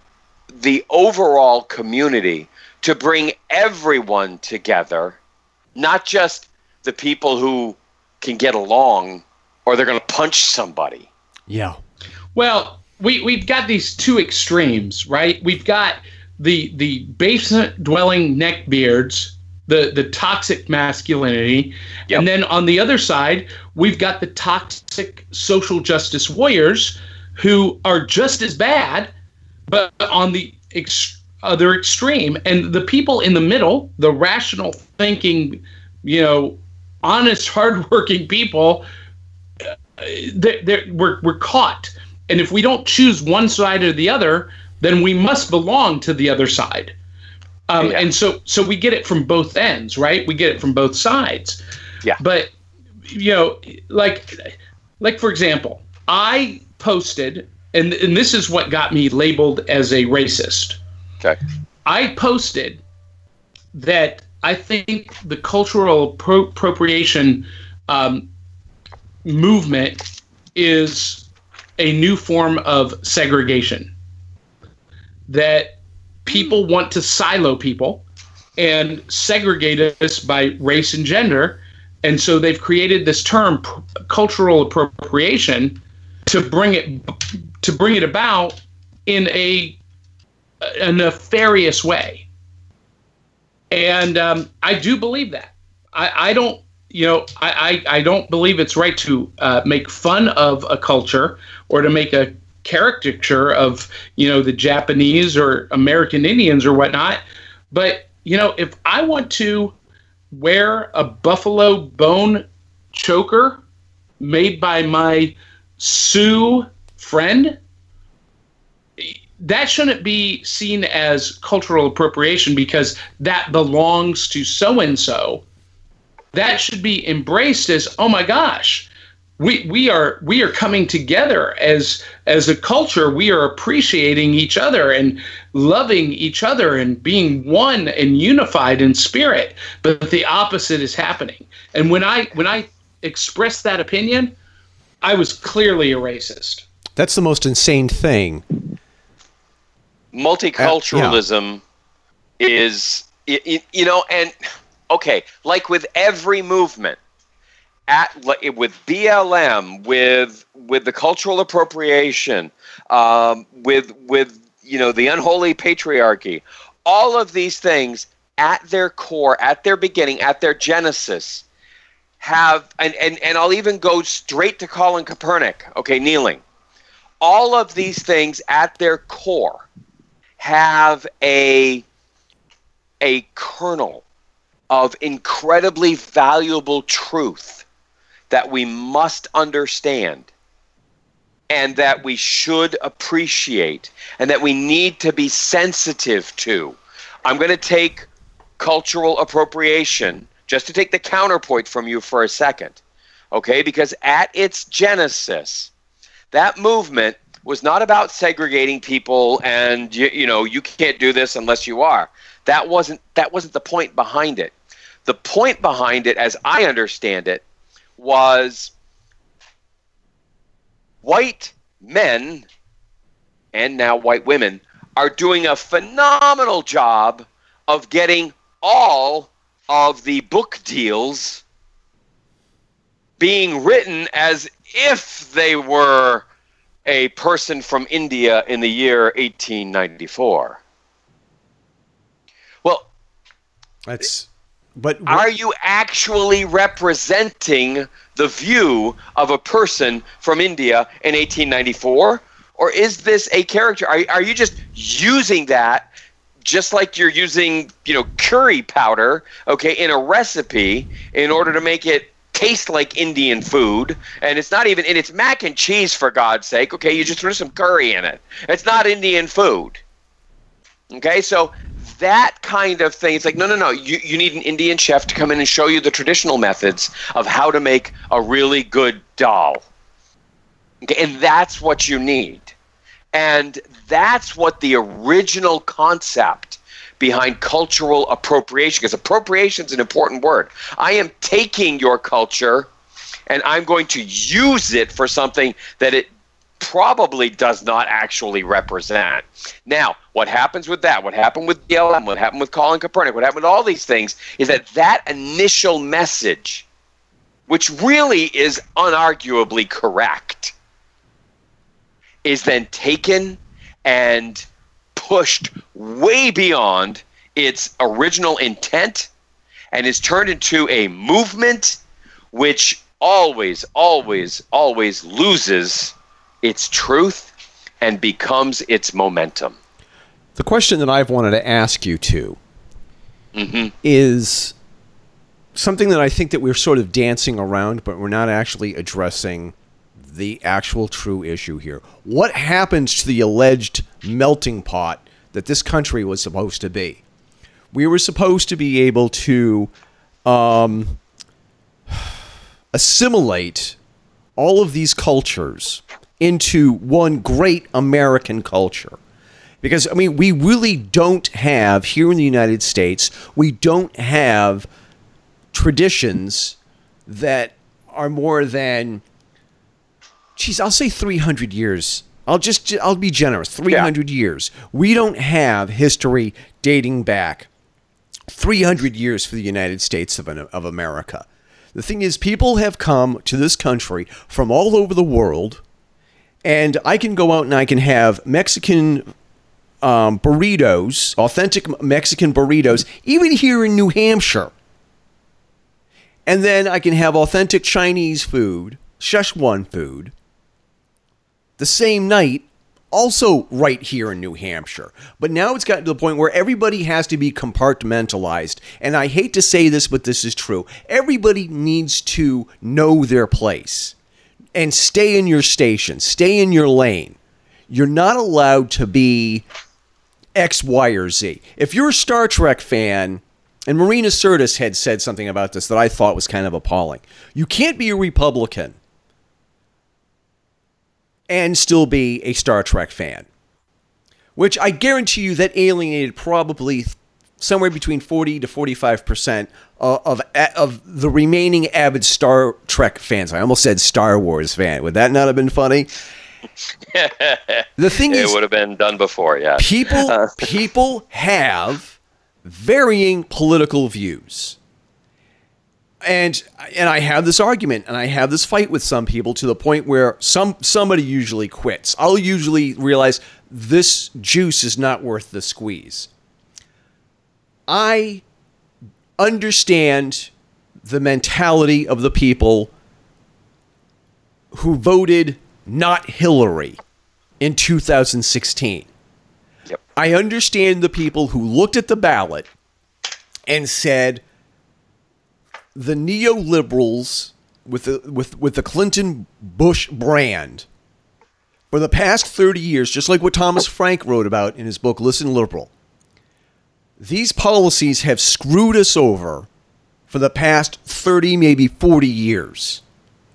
the overall community to bring everyone together, not just the people who can get along or they're going to punch somebody. Yeah. Well, we've got these two extremes, right? We've got the basement-dwelling neckbeards, the toxic masculinity, yep. And then on the other side, we've got the toxic social justice warriors who are just as bad, but on the other extreme. And the people in the middle, the rational thinking, honest, hardworking people, we're caught. And if we don't choose one side or the other, then we must belong to the other side. Yeah. And so we get it from both ends, right? We get it from both sides. Yeah. But, like for example, I posted, and this is what got me labeled as a racist. Okay. I posted that I think the cultural appropriation movement is a new form of segregation, that people want to silo people and segregate us by race and gender. And so they've created this term cultural appropriation to bring it about in a nefarious way. And I do believe that. I don't believe it's right to make fun of a culture or to make a caricature of, the Japanese or American Indians or whatnot. But, if I want to wear a buffalo bone choker made by my Sioux friend, that shouldn't be seen as cultural appropriation because that belongs to so-and-so. That should be embraced as, oh my gosh, we are coming together as a culture. We are appreciating each other and loving each other and being one and unified in spirit. But the opposite is happening. And when I expressed that opinion, I was clearly a racist. That's the most insane thing. Multiculturalism is okay, like with every movement, with BLM, with the cultural appropriation, with the unholy patriarchy, all of these things at their core, at their beginning, at their genesis, have and I'll even go straight to Colin Kaepernick. Okay, kneeling. All of these things at their core have a kernel of incredibly valuable truth that we must understand and that we should appreciate and that we need to be sensitive to. I'm going to take cultural appropriation just to take the counterpoint from you for a second, okay? Because at its genesis, that movement was not about segregating people and, you can't do this unless you are. That wasn't the point behind it. The point behind it, as I understand it, was white men and now white women are doing a phenomenal job of getting all of the book deals being written as if they were a person from India in the year 1894. Well, that's. But are you actually representing the view of a person from India in 1894, or is this a character? Are you just using that, just like you're using, you know, curry powder, okay, in a recipe in order to make it taste like Indian food? And it's not even, and it's mac and cheese, for God's sake, okay? You just threw some curry in it. It's not Indian food, okay? So. That kind of thing. It's like, no. You need an Indian chef to come in and show you the traditional methods of how to make a really good dal. Okay, and that's what you need. And that's what the original concept behind cultural appropriation, because appropriation is an important word. I am taking your culture and I'm going to use it for something that it probably does not actually represent. Now, what happens with that, what happened with DLM, what happened with Colin Kaepernick, what happened with all these things is that initial message, which really is unarguably correct, is then taken and pushed way beyond its original intent and is turned into a movement which always loses its truth and becomes its momentum. The question that I've wanted to ask you too is something that I think that we're sort of dancing around, but we're not actually addressing the actual true issue here. What happens to the alleged melting pot that this country was supposed to be? We were supposed to be able to assimilate all of these cultures into one great American culture. Because, I mean, we really don't have, here in the United States, we don't have traditions that are more than, I'll say 300 years. I'll be generous, 300 years. We don't have history dating back 300 years for the United States of America. The thing is, people have come to this country from all over the world. And I can go out and I can have Mexican burritos, authentic Mexican burritos, even here in New Hampshire. And then I can have authentic Chinese food, Szechuan food, the same night, also right here in New Hampshire. But now it's gotten to the point where everybody has to be compartmentalized. And I hate to say this, but this is true. Everybody needs to know their place. And stay in your station. Stay in your lane. You're not allowed to be X, Y, or Z. If you're a Star Trek fan, and Marina Sirtis had said something about this that I thought was kind of appalling. You can't be a Republican and still be a Star Trek fan. Which I guarantee you that alienated probably somewhere between 40 to 45% of the remaining avid Star Trek fans. I almost said Star Wars fan. Would that not have been funny? The thing is, it would have been done before, yeah. People have varying political views. And I have this argument and I have this fight with some people to the point where somebody usually quits. I'll usually realize this juice is not worth the squeeze. I understand the mentality of the people who voted not Hillary in 2016. Yep. I understand the people who looked at the ballot and said the neoliberals with the Clinton-Bush brand for the past 30 years, just like what Thomas Frank wrote about in his book, Listen Liberal, these policies have screwed us over for the past 30, maybe 40 years.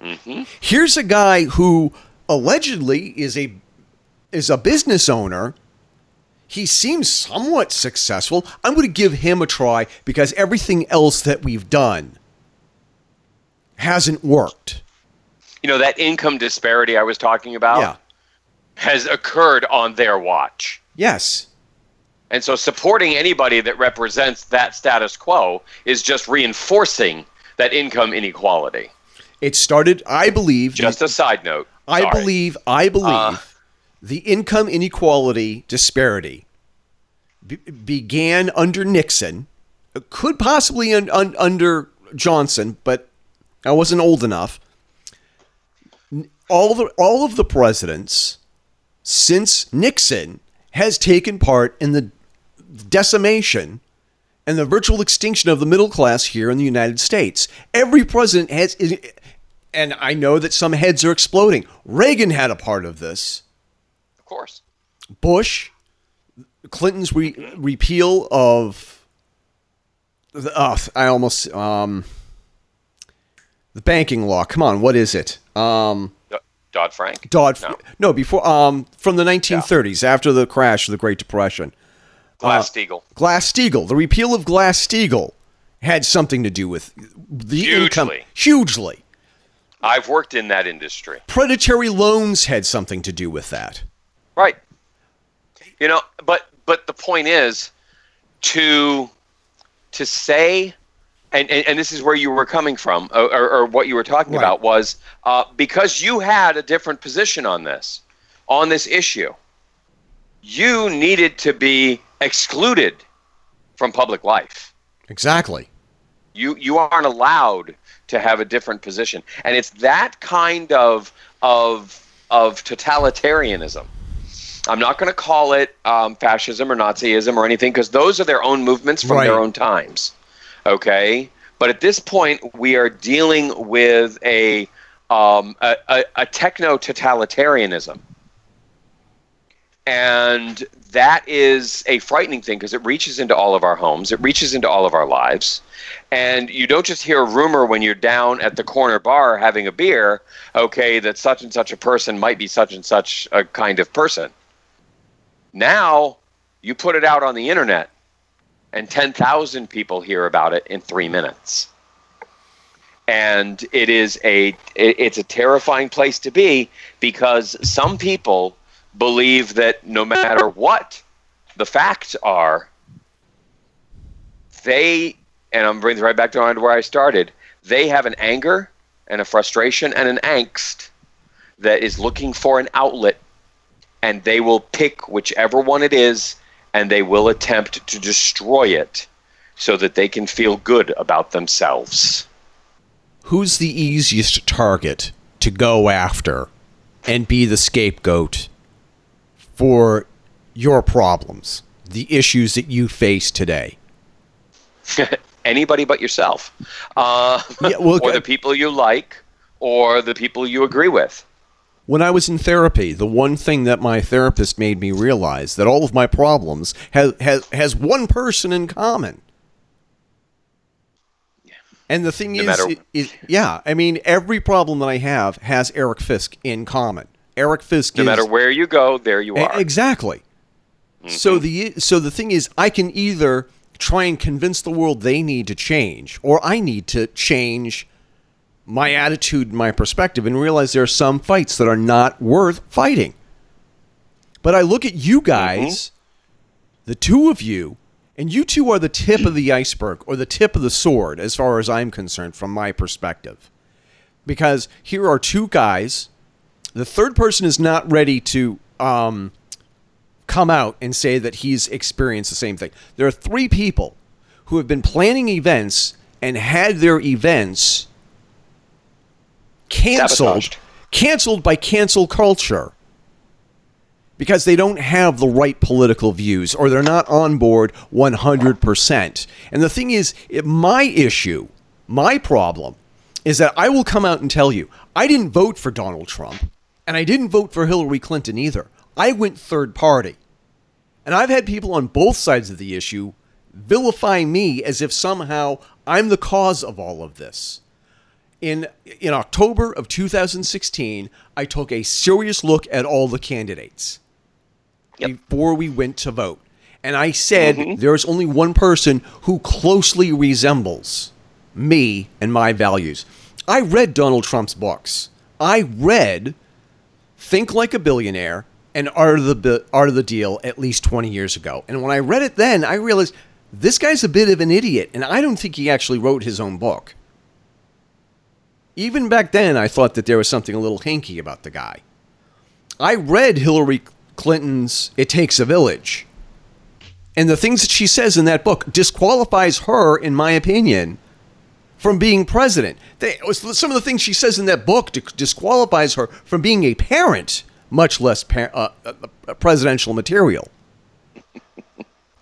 Mm-hmm. Here's a guy who allegedly is a business owner. He seems somewhat successful. I'm going to give him a try because everything else that we've done hasn't worked. You know, that income disparity I was talking about has occurred on their watch. Yes. And so supporting anybody that represents that status quo is just reinforcing that income inequality. It started, I believe. Just a side note. I believe the income inequality disparity began under Nixon, could possibly under Johnson, but I wasn't old enough. All of the presidents since Nixon has taken part in the decimation and the virtual extinction of the middle class here in the United States. Every president has, and I know that some heads are exploding. Reagan had a part of this. Of course. Bush, Clinton's repeal of the, the banking law. Come on, what is it? Dodd-Frank? From the 1930s, after the crash of the Great Depression. Glass-Steagall. Glass-Steagall. The repeal of Glass-Steagall had something to do with the income. Hugely. I've worked in that industry. Predatory loans had something to do with that. Right. You know, but the point is to say, and this is where you were coming from, or what you were talking about was because you had a different position on this issue, you needed to be excluded from public life. Exactly. You aren't allowed to have a different position, and it's that kind of totalitarianism. I'm not going to call it fascism or Nazism or anything, because those are their own movements from their own times. Okay, but at this point, we are dealing with a techno-totalitarianism, and that is a frightening thing because it reaches into all of our homes, it reaches into all of our lives, and you don't just hear a rumor when you're down at the corner bar having a beer, okay, that such and such a person might be such and such a kind of person. Now, you put it out on the internet, and 10,000 people hear about it in 3 minutes. And it's a terrifying place to be, because some people believe that no matter what the facts are, they, and I'm bringing it right back to where I started, they have an anger and a frustration and an angst that is looking for an outlet, and they will pick whichever one it is, and they will attempt to destroy it so that they can feel good about themselves. Who's the easiest target to go after and be the scapegoat for your problems, the issues that you face today? Anybody but yourself. Or the people you like, or the people you agree with. When I was in therapy, the one thing that my therapist made me realize that all of my problems has one person in common. Yeah. And the thing every problem that I have has Eric Fisk in common. Eric Fisk is... No matter where you go, there you are. Exactly. Mm-hmm. So the thing is, I can either try and convince the world they need to change, or I need to change my attitude, my perspective, and realize there are some fights that are not worth fighting. But I look at you guys, the two of you, and you two are the tip of the iceberg, or the tip of the sword, as far as I'm concerned, from my perspective. Because here are two guys. The third person is not ready to come out and say that he's experienced the same thing. There are three people who have been planning events and had their events canceled by cancel culture because they don't have the right political views, or they're not on board 100%. And the thing is, my issue, my problem, is that I will come out and tell you, I didn't vote for Donald Trump, and I didn't vote for Hillary Clinton either. I went third party. And I've had people on both sides of the issue vilify me as if somehow I'm the cause of all of this. In October of 2016, I took a serious look at all the candidates before we went to vote. And I said, there's only one person who closely resembles me and my values. I read Donald Trump's books. I read Think Like a Billionaire and Art of the Deal at least 20 years ago. And when I read it then, I realized this guy's a bit of an idiot, and I don't think he actually wrote his own book. Even back then, I thought that there was something a little hanky about the guy. I read Hillary Clinton's It Takes a Village. And the things that she says in that book disqualifies her, in my opinion, from being president. Some of the things she says in that book disqualifies her from being a parent, much less presidential material.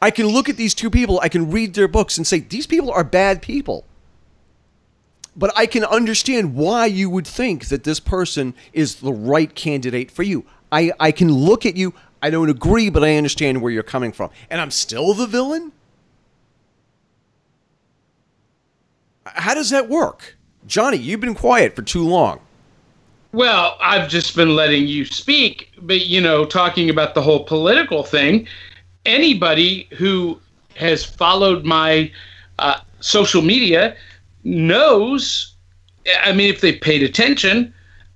I can look at these two people, I can read their books and say, these people are bad people. But I can understand why you would think that this person is the right candidate for you. I can look at you. I don't agree, but I understand where you're coming from. And I'm still the villain? How does that work? Johnny, you've been quiet for too long. Well, I've just been letting you speak. But, you know, talking about the whole political thing, anybody who has followed my social media knows, I mean, if they paid attention,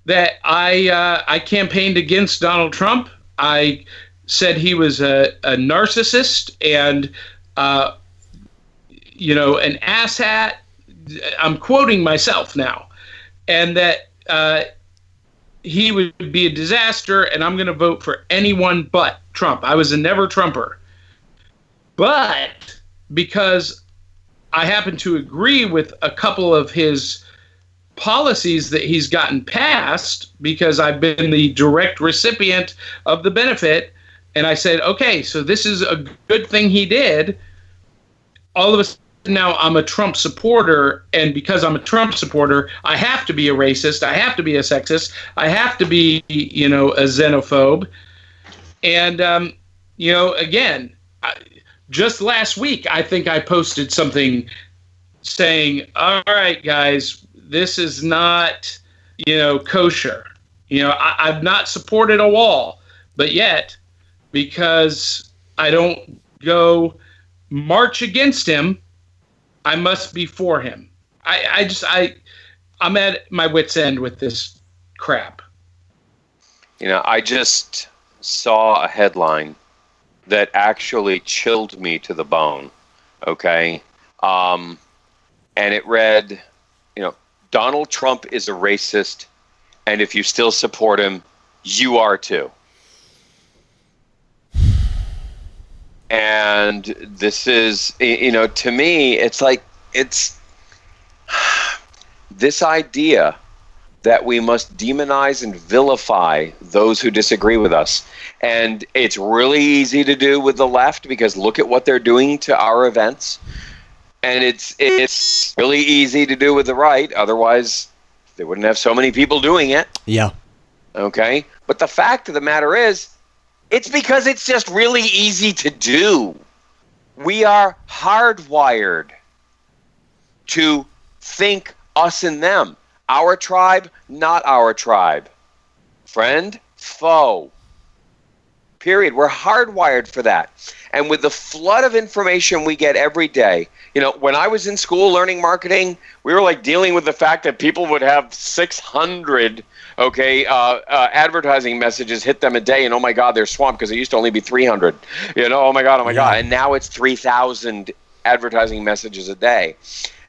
that I campaigned against Donald Trump. I said he was a narcissist and, you know, an asshat. I'm quoting myself now. And that he would be a disaster, and I'm going to vote for anyone but Trump. I was a never Trumper. But because I happen to agree with a couple of his policies that he's gotten passed, because I've been the direct recipient of the benefit, and I said, okay, so this is a good thing he did. All of a sudden now I'm a Trump supporter, and because I'm a Trump supporter, I have to be a racist, I have to be a sexist, I have to be, you know, a xenophobe. And, you know, again, just last week, I think I posted something saying, all right, guys, this is not, you know, kosher. You know, I've not supported a wall, but yet, because I don't go march against him, I must be for him. I'm at my wit's end with this crap. You know, I just saw a headline that actually chilled me to the bone, okay? And it read, you know, Donald Trump is a racist, and if you still support him, you are too. And this is, you know, to me, it's like, it's this idea that we must demonize and vilify those who disagree with us. And it's really easy to do with the left, because look at what they're doing to our events. And it's really easy to do with the right. Otherwise, they wouldn't have so many people doing it. Yeah. Okay? But the fact of the matter is, it's because it's just really easy to do. We are hardwired to think us and them. Our tribe, not our tribe. Friend, foe. Period. We're hardwired for that. And with the flood of information we get every day, you know, when I was in school learning marketing, we were like dealing with the fact that people would have 600, advertising messages hit them a day, and oh my God, they're swamped because it used to only be 300. You know, oh my God. And now it's 3,000 advertising messages a day.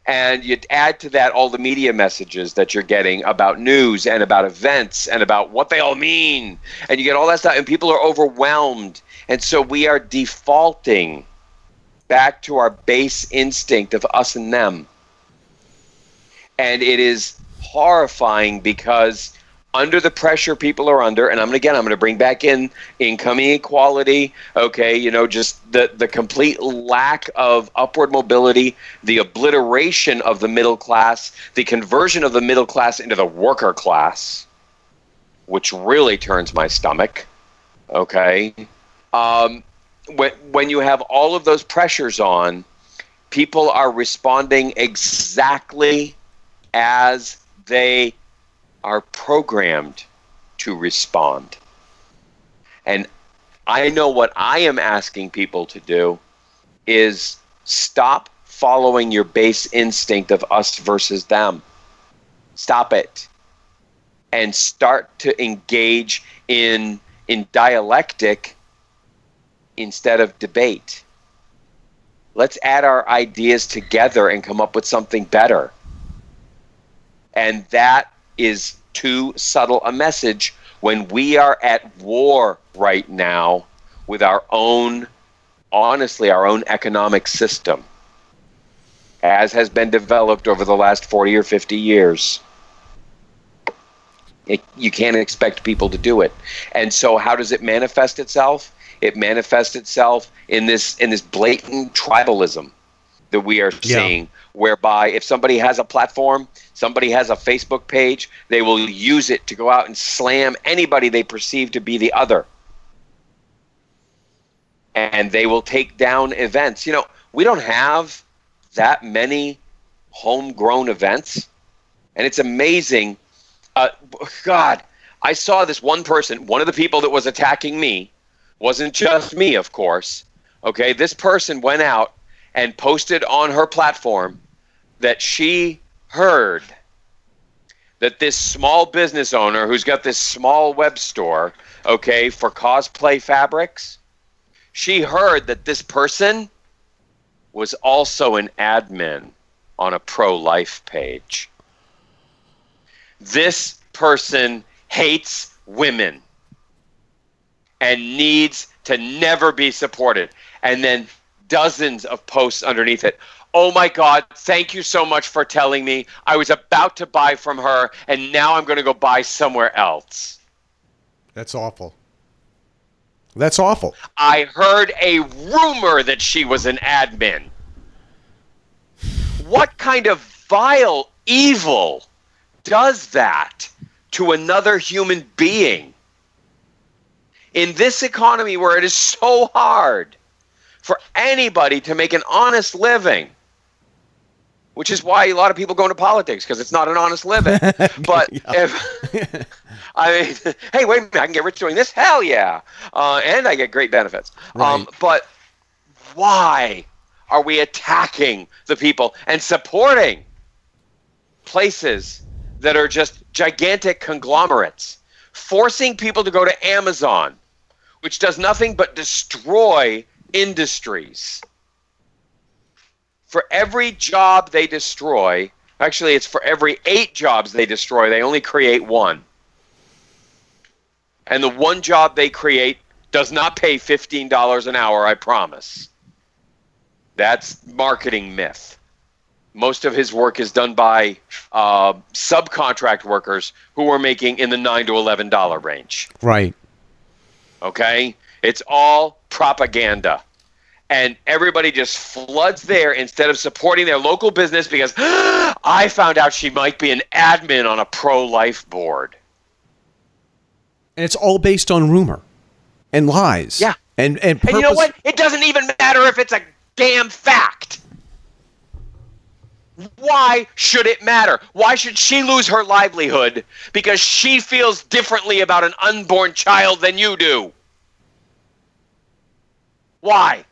And you add to that all the media messages that you're getting about news and about events and about what they all mean. And you get all that stuff, and people are overwhelmed. And so we are defaulting back to our base instinct of us and them. And it is horrifying, because under the pressure people are under, and I'm going to bring back in income inequality, okay, you know, just the complete lack of upward mobility, the obliteration of the middle class, the conversion of the middle class into the worker class, which really turns my stomach, okay? When you have all of those pressures on, people are responding exactly as they are programmed to respond. And I know what I am asking people to do is stop following your base instinct of us versus them. Stop it. And start to engage in dialectic instead of debate. Let's add our ideas together and come up with something better. And that is too subtle a message when we are at war right now with our own, honestly, our own economic system, as has been developed over the last 40 or 50 years. You can't expect people to do it. And so how does it manifest itself? It manifests itself in this blatant tribalism that we are seeing, whereby if somebody has a platform, somebody has a Facebook page, they will use it to go out and slam anybody they perceive to be the other. And they will take down events. You know, we don't have that many homegrown events. And it's amazing. God, I saw this one person, one of the people that was attacking me, wasn't just me, of course. Okay, this person went out and posted on her platform that she heard that this small business owner who's got this small web store, okay, for cosplay fabrics, she heard that this person was also an admin on a pro-life page. This person hates women and needs to never be supported. And then dozens of posts underneath it. Oh my God, thank you so much for telling me. I was about to buy from her, and now I'm going to go buy somewhere else. That's awful. That's awful. I heard a rumor that she was an admin. What kind of vile evil does that to another human being? In this economy where it is so hard for anybody to make an honest living, which is why a lot of people go into politics, because it's not an honest living. But if I mean, hey, wait a minute, I can get rich doing this? Hell yeah. And I get great benefits. Right. But why are we attacking the people and supporting places that are just gigantic conglomerates, forcing people to go to Amazon, which does nothing but destroy industries? For every job they destroy, actually it's for every 8 jobs they destroy, they only create 1. And the 1 job they create does not pay $15 an hour, I promise. That's marketing myth. Most of his work is done by subcontract workers who are making in the $9 to $11 range. Right. Okay? It's all propaganda. And everybody just floods there instead of supporting their local business because I found out she might be an admin on a pro-life board. And it's all based on rumor and lies. Yeah. And purpose. And you know what? It doesn't even matter if it's a damn fact. Why should it matter? Why should she lose her livelihood because she feels differently about an unborn child than you do? Why?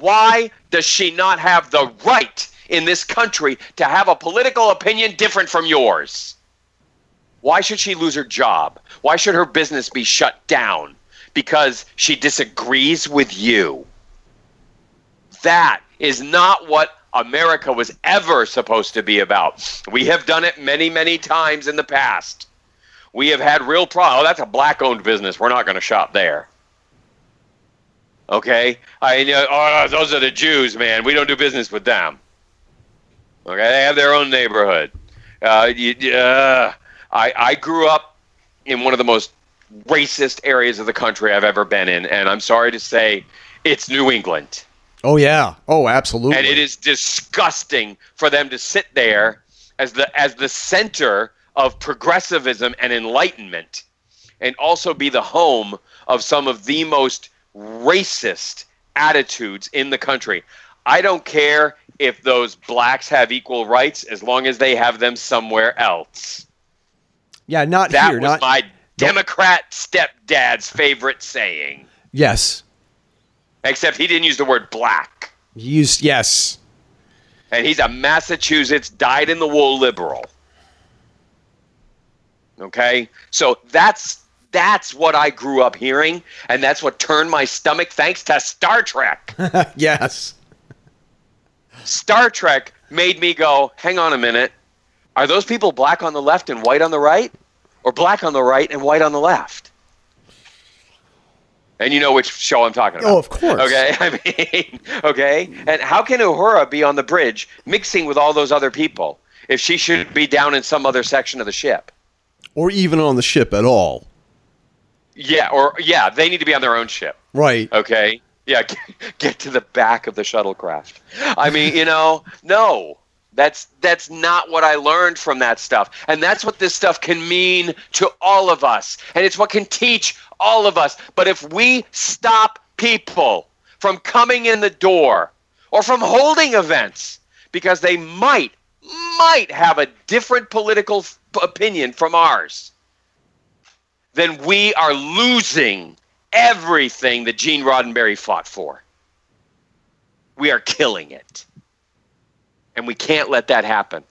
Why does she not have the right in this country to have a political opinion different from yours? Why should she lose her job? Why should her business be shut down because she disagrees with you? That is not what America was ever supposed to be about. We have done it many, many times in the past. We have had real problems. Oh, that's a black-owned business. We're not going to shop there. Okay? Those are the Jews, man. We don't do business with them. Okay? They have their own neighborhood. I grew up in one of the most racist areas of the country I've ever been in, and I'm sorry to say it's New England. Oh, yeah. Oh, absolutely. And it is disgusting for them to sit there as the center of progressivism and enlightenment, and also be the home of some of the most racist attitudes in the country. I don't care if those blacks have equal rights as long as they have them somewhere else. Yeah, not that here. That was my Democrat stepdad's favorite saying. Yes. Except he didn't use the word black. He used, yes. And he's a Massachusetts dyed-in-the-wool liberal. Okay? So that's what I grew up hearing, and that's what turned my stomach thanks to Star Trek. Yes. Star Trek made me go, hang on a minute. Are those people black on the left and white on the right? Or black on the right and white on the left? And you know which show I'm talking about. Oh, of course. Okay, I mean, okay. And how can Uhura be on the bridge mixing with all those other people if she should be down in some other section of the ship? Or even on the ship at all. Yeah, or yeah, they need to be on their own ship. Right. Okay. Yeah, get to the back of the shuttlecraft. I mean, you know, no. That's not what I learned from that stuff. And that's what this stuff can mean to all of us. And it's what can teach all of us. But if we stop people from coming in the door or from holding events because they might have a different political opinion from ours, then we are losing everything that Gene Roddenberry fought for. We are killing it. And we can't let that happen.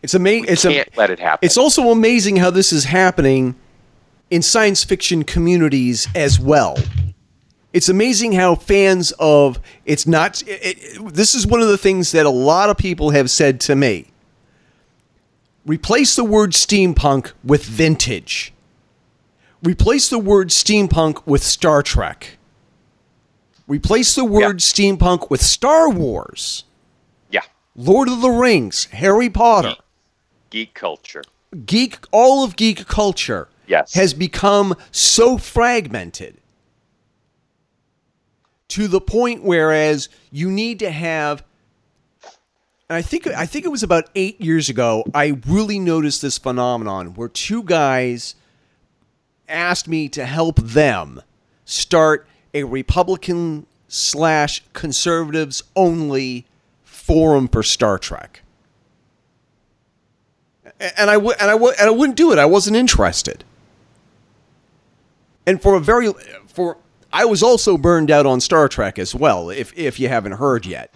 It's amazing. Let it happen. It's also amazing how this is happening in science fiction communities as well. It's amazing how fans of this is one of the things that a lot of people have said to me. Replace the word steampunk with vintage. Replace the word steampunk with Star Trek. Replace the word steampunk with Star Wars. Lord of the Rings, Harry Potter. Geek culture. All of geek culture has become so fragmented to the point whereas you need to have, and I think it was about 8 years ago, I really noticed this phenomenon where two guys asked me to help them start a Republican/conservatives only forum for Star Trek, and I wouldn't do it. I wasn't interested, and I was also burned out on Star Trek as well. If you haven't heard yet,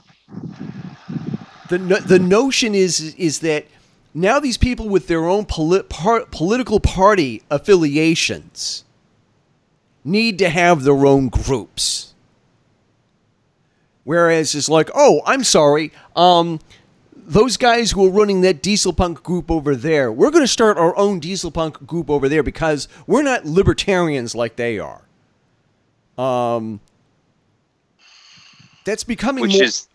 the notion is that now these people with their own political party affiliations need to have their own groups. Whereas it's like, oh, I'm sorry, those guys who are running that Dieselpunk group over there, we're going to start our own Dieselpunk group over there because we're not libertarians like they are. That's becoming it's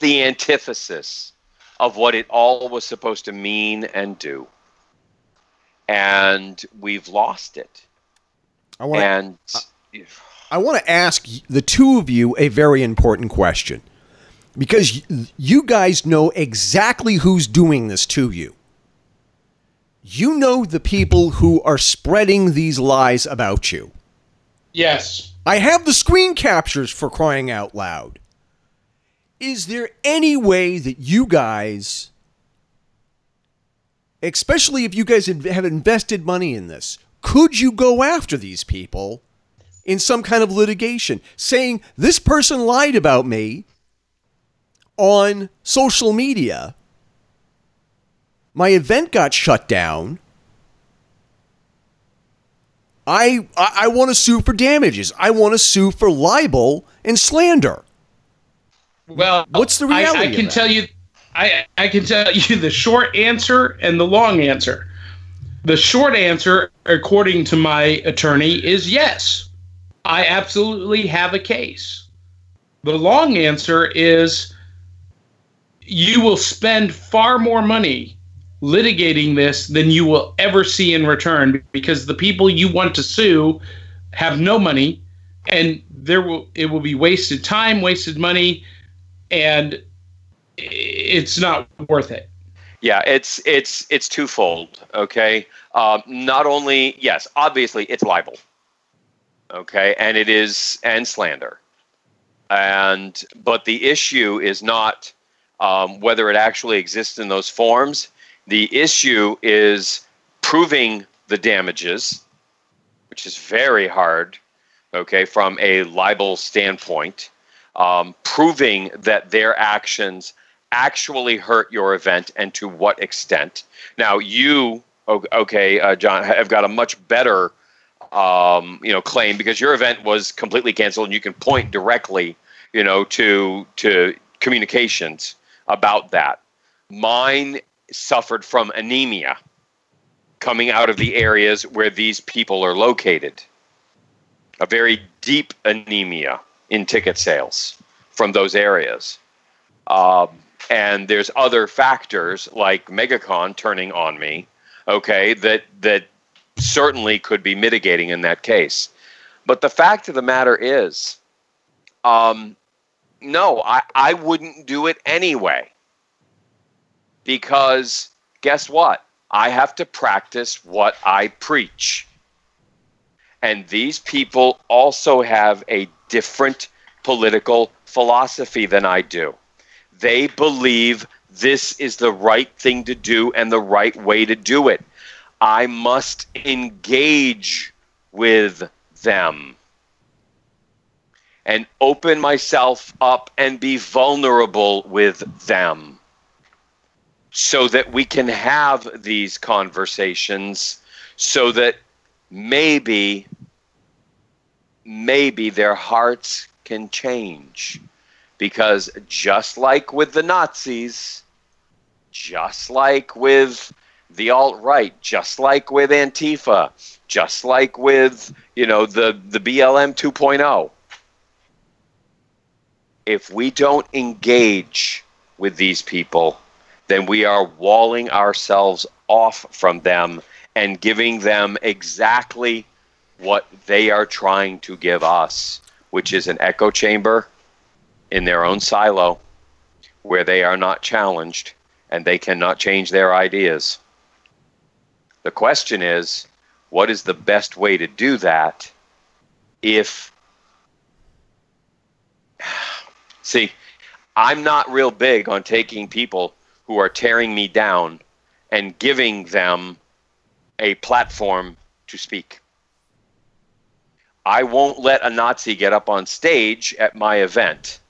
the antithesis of what it all was supposed to mean and do, and we've lost it. I want to ask the two of you a very important question because you guys know exactly who's doing this to you. You know the people who are spreading these lies about you. Yes. I have the screen captures, for crying out loud. Is there any way that you guys, especially if you guys have invested money in this, could you go after these people in some kind of litigation, saying this person lied about me on social media, my event got shut down, I want to sue for damages, I want to sue for libel and slander. Well, what's the reality? I can tell you the short answer and the long answer. The short answer, according to my attorney, is yes. I absolutely have a case. The long answer is you will spend far more money litigating this than you will ever see in return because the people you want to sue have no money and it will be wasted time, wasted money, and it's not worth it. Yeah, it's twofold, okay? Not only, yes, obviously it's libel. Okay, and it is, and slander, but the issue is not whether it actually exists in those forms. The issue is proving the damages, which is very hard. Okay, from a libel standpoint, proving that their actions actually hurt your event and to what extent. Now you, John, have got a much better claim because your event was completely canceled and you can point directly, to communications about that. Mine suffered from anemia coming out of the areas where these people are located. A very deep anemia in ticket sales from those areas. And there's other factors like MegaCon turning on me, okay, that certainly could be mitigating in that case. But the fact of the matter is, no, I wouldn't do it anyway. Because guess what? I have to practice what I preach. And these people also have a different political philosophy than I do. They believe this is the right thing to do and the right way to do it. I must engage with them and open myself up and be vulnerable with them so that we can have these conversations, so that maybe their hearts can change. Because just like with the Nazis, just like with the alt-right, just like with Antifa, just like with, the BLM 2.0, if we don't engage with these people, then we are walling ourselves off from them and giving them exactly what they are trying to give us, which is an echo chamber in their own silo where they are not challenged and they cannot change their ideas. The question is, what is the best way to do that? I'm not real big on taking people who are tearing me down and giving them a platform to speak. I won't let a Nazi get up on stage at my event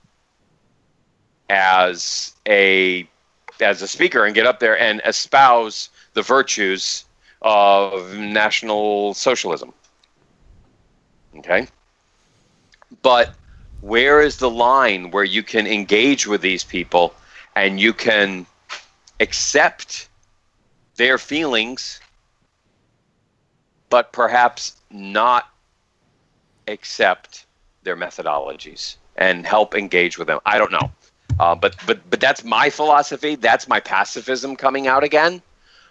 as a speaker and get up there and espouse the virtues of National Socialism. Okay? But where is the line where you can engage with these people and you can accept their feelings, but perhaps not accept their methodologies and help engage with them? I don't know. But that's my philosophy. That's my pacifism coming out again,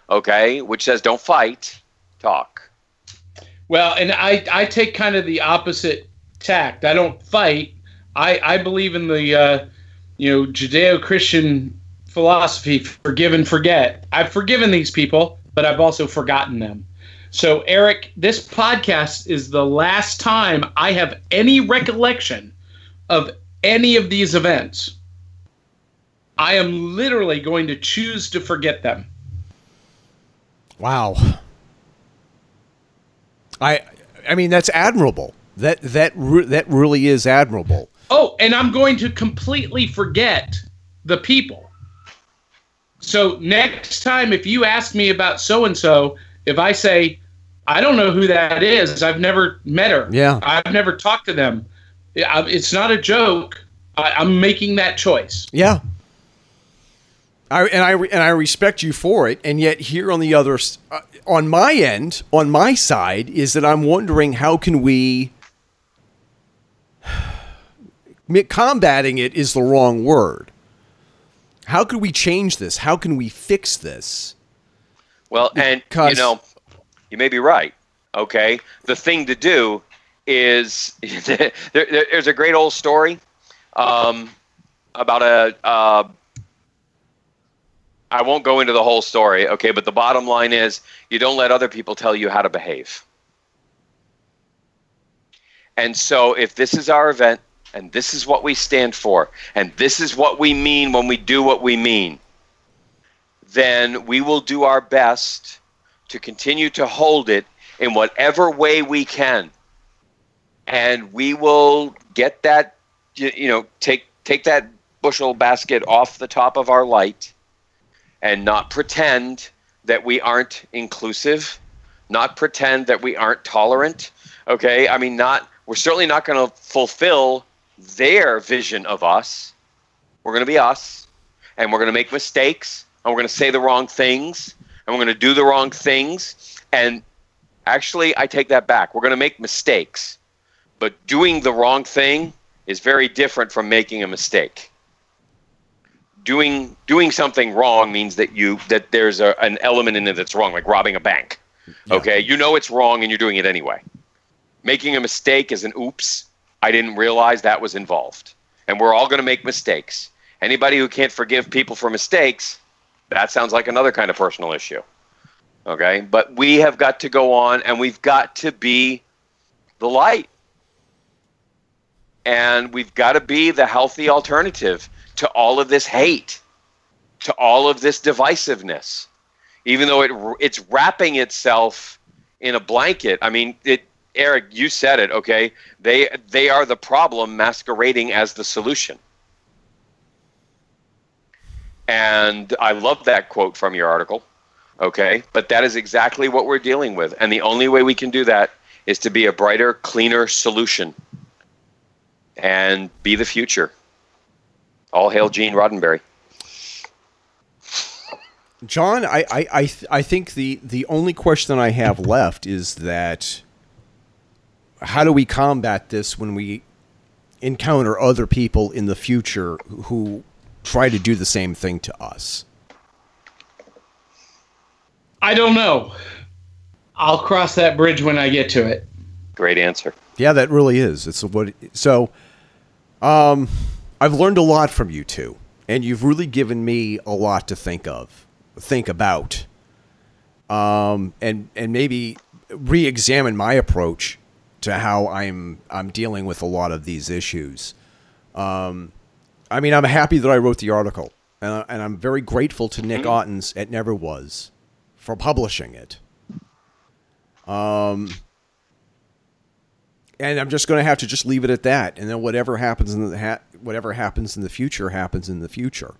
okay, which says don't fight, talk. Well, and I take kind of the opposite tact. I don't fight. I believe in the Judeo-Christian philosophy, forgive and forget. I've forgiven these people, but I've also forgotten them. So, Eric, this podcast is the last time I have any recollection of any of these events. I am literally going to choose to forget them. Wow. I mean, that's admirable. That really is admirable. Oh, and I'm going to completely forget the people. So next time, if you ask me about so-and-so, if I say, I don't know who that is, I've never met her. Yeah. I've never talked to them. It's not a joke. I'm making that choice. Yeah. I respect you for it. And yet here on the other, on my end, on my side, is that I'm wondering how can we... Combating it is the wrong word. How could we change this? How can we fix this? Well, because, you may be right. Okay. The thing to do is there's a great old story about I won't go into the whole story. Okay. But the bottom line is you don't let other people tell you how to behave. And so if this is our event and this is what we stand for and this is what we mean when we do what we mean, then we will do our best to continue to hold it in whatever way we can. And we will get that, take that bushel basket off the top of our light and not pretend that we aren't inclusive, not pretend that we aren't tolerant. Okay, I mean, we're certainly not going to fulfill their vision of us. We're going to be us, and we're going to make mistakes. and we're going to say the wrong things, and we're going to do the wrong things. And actually, I take that back. We're going to make mistakes. But doing the wrong thing is very different from making a mistake. Doing something wrong means that there's an element in it that's wrong, like robbing a bank. Yeah. Okay, you know it's wrong and you're doing it anyway. Making a mistake is an oops, I didn't realize that was involved. And we're all going to make mistakes. Anybody who can't forgive people for mistakes, that sounds like another kind of personal issue. Okay, but we have got to go on and we've got to be the light. And we've got to be the healthy alternative to all of this hate, to all of this divisiveness, even though it's wrapping itself in a blanket. I mean, Eric, you said it, okay? They are the problem masquerading as the solution. And I love that quote from your article, okay? But that is exactly what we're dealing with. And the only way we can do that is to be a brighter, cleaner solution and be the future. All hail Gene Roddenberry. John, I think the only question I have left is that how do we combat this when we encounter other people in the future who try to do the same thing to us? I don't know. I'll cross that bridge when I get to it. Great answer. Yeah, that really is. I've learned a lot from you two, and you've really given me a lot to think about, and maybe re-examine my approach to how I'm dealing with a lot of these issues. I mean, I'm happy that I wrote the article, and I'm very grateful to Nick Ottens at Never Was for publishing it. And I'm just going to have to just leave it at that, and then whatever happens in the future.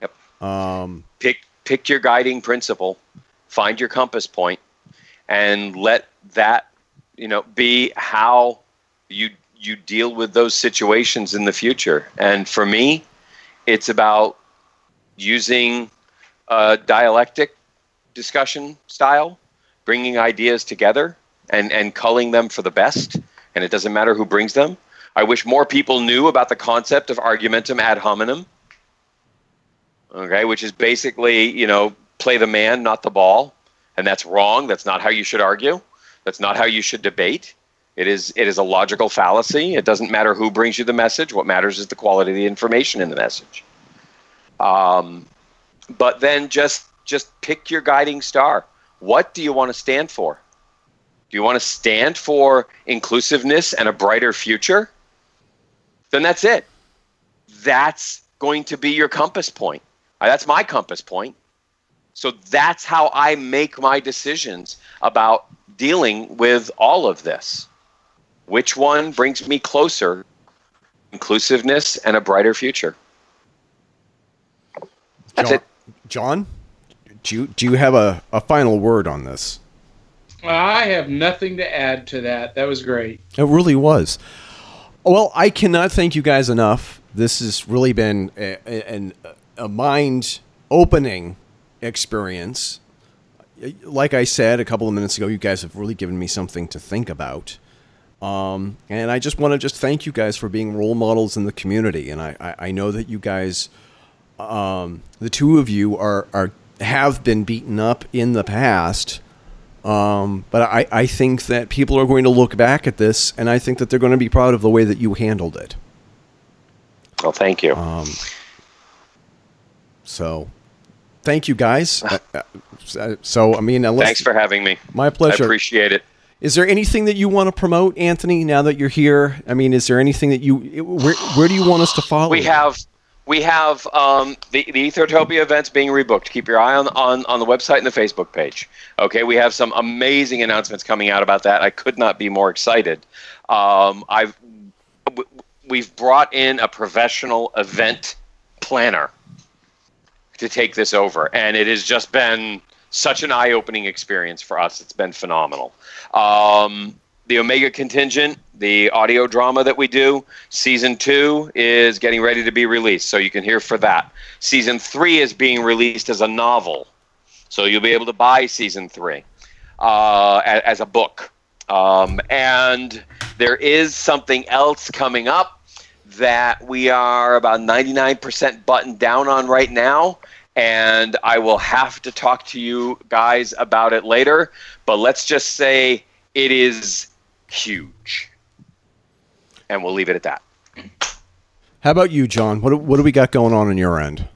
Yep. Pick your guiding principle, find your compass point, and let that be how you deal with those situations in the future. And for me, it's about using a dialectic discussion style, bringing ideas together. And culling them for the best, and it doesn't matter who brings them. I wish more people knew about the concept of argumentum ad hominem, okay, which is basically, play the man, not the ball, and that's wrong. That's not how you should argue. That's not how you should debate. It is a logical fallacy. It doesn't matter who brings you the message. What matters is the quality of the information in the message. But then just pick your guiding star. What do you want to stand for? Do you want to stand for inclusiveness and a brighter future? Then that's it. That's going to be your compass point. That's my compass point. So that's how I make my decisions about dealing with all of this. Which one brings me closer to inclusiveness and a brighter future? That's it. John, do you have a final word on this? I have nothing to add to that. That was great. It really was. Well, I cannot thank you guys enough. This has really been a mind-opening experience. Like I said a couple of minutes ago, you guys have really given me something to think about. And I just want to thank you guys for being role models in the community. And I know that you guys, the two of you, have been beaten up in the past. But I think that people are going to look back at this, and I think that they're going to be proud of the way that you handled it. Well, thank you. So thank you guys. Thanks for having me. My pleasure. I appreciate it. Is there anything that you want to promote, Anthony, now that you're here? I mean, is there anything that where do you want us to follow? We have the Aethertopia events being rebooked. Keep your eye on the website and the Facebook page. Okay, we have some amazing announcements coming out about that. I could not be more excited. We've brought in a professional event planner to take this over, and it has just been such an eye-opening experience for us. It's been phenomenal. The Omega Contingent, the audio drama that we do. Season 2 is getting ready to be released, so you can hear for that. Season 3 is being released as a novel, so you'll be able to buy Season 3 as a book. And there is something else coming up that we are about 99% buttoned down on right now, and I will have to talk to you guys about it later, but let's just say it is huge. And we'll leave it at that. How about you, John? What do we got going on your end?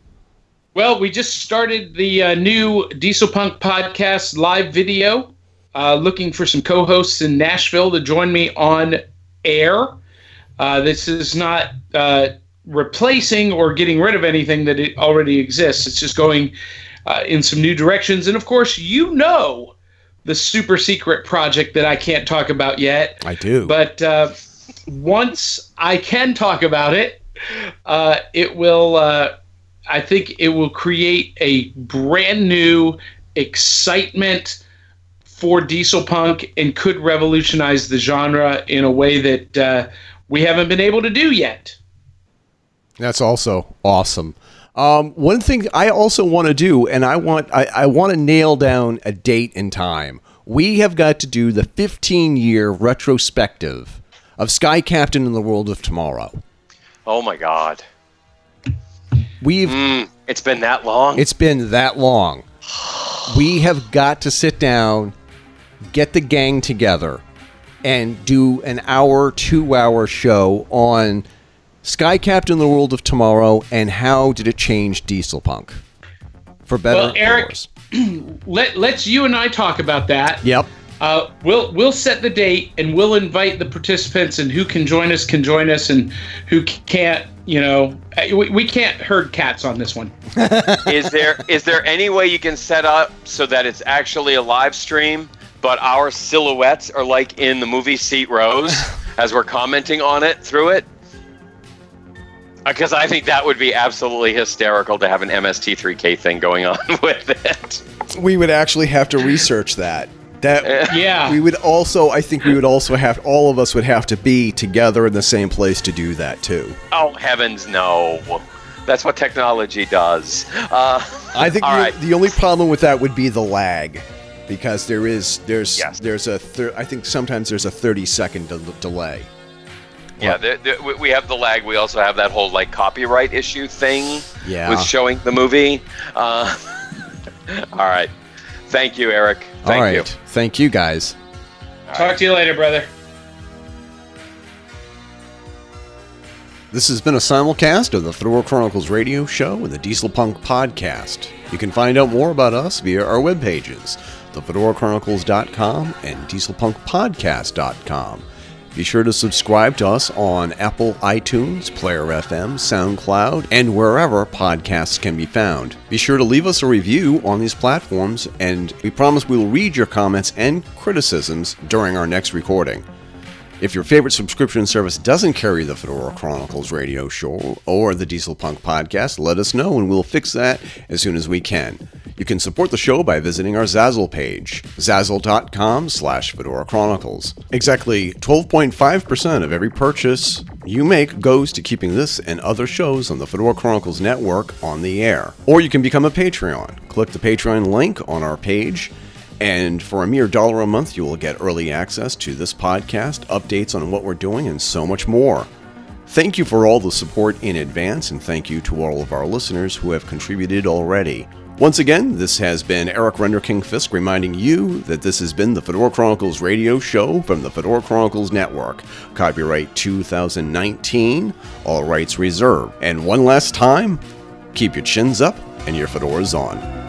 Well, we just started the new Dieselpunk podcast live video. Looking for some co-hosts in Nashville to join me on air. This is not replacing or getting rid of anything that it already exists. It's just going in some new directions. And, of course, you know the super secret project that I can't talk about yet. I do. But once I can talk about it, it will I think it will create a brand new excitement for Dieselpunk and could revolutionize the genre in a way that we haven't been able to do yet. That's also awesome. One thing I also want to do, and I want to nail down a date and time. We have got to do the 15-year retrospective of Sky Captain in the World of Tomorrow. Oh my God. It's been that long? It's been that long. We have got to sit down, get the gang together, and do an hour, 2-hour show on Sky Captain: The World of Tomorrow and how did it change Dieselpunk for better. Well, Eric, let's you and I talk about that. Yep. We'll set the date and we'll invite the participants, and who can join us, and who can't, you know, we can't herd cats on this one. Is there any way you can set up so that it's actually a live stream, but our silhouettes are like in the movie seat rows as we're commenting on it through it? Because I think that would be absolutely hysterical to have an MST3K thing going on with it. We would actually have to research that. We would also, I think we would also have, all of us would have to be together in the same place to do that too. Oh, heavens no. That's what technology does. I think the only problem with that would be the lag, because I think sometimes there's a 30-second delay. Yeah, we have the lag. We also have that whole like copyright issue thing with showing the movie. All right. Thank you, Eric. All right. Thank you, guys. Talk to you later, brother. This has been a simulcast of the Fedora Chronicles radio show and the Dieselpunk podcast. You can find out more about us via our web pages, thefedorachronicles.com and dieselpunkpodcast.com. Be sure to subscribe to us on Apple, iTunes, Player FM, SoundCloud, and wherever podcasts can be found. Be sure to leave us a review on these platforms, and we promise we will read your comments and criticisms during our next recording. If your favorite subscription service doesn't carry the Fedora Chronicles radio show or the Dieselpunk podcast, let us know and we'll fix that as soon as we can. You can support the show by visiting our Zazzle page, zazzle.com/Fedora Chronicles. Exactly 12.5% of every purchase you make goes to keeping this and other shows on the Fedora Chronicles network on the air. Or you can become a Patreon. Click the Patreon link on our page, and for a mere $1 a month, you will get early access to this podcast, updates on what we're doing, and so much more. Thank you for all the support in advance, and thank you to all of our listeners who have contributed already. Once again, this has been Eric Renderking Fisk reminding you that this has been the Fedora Chronicles radio show from the Fedora Chronicles Network. Copyright 2019, all rights reserved. And one last time, keep your chins up and your fedoras on.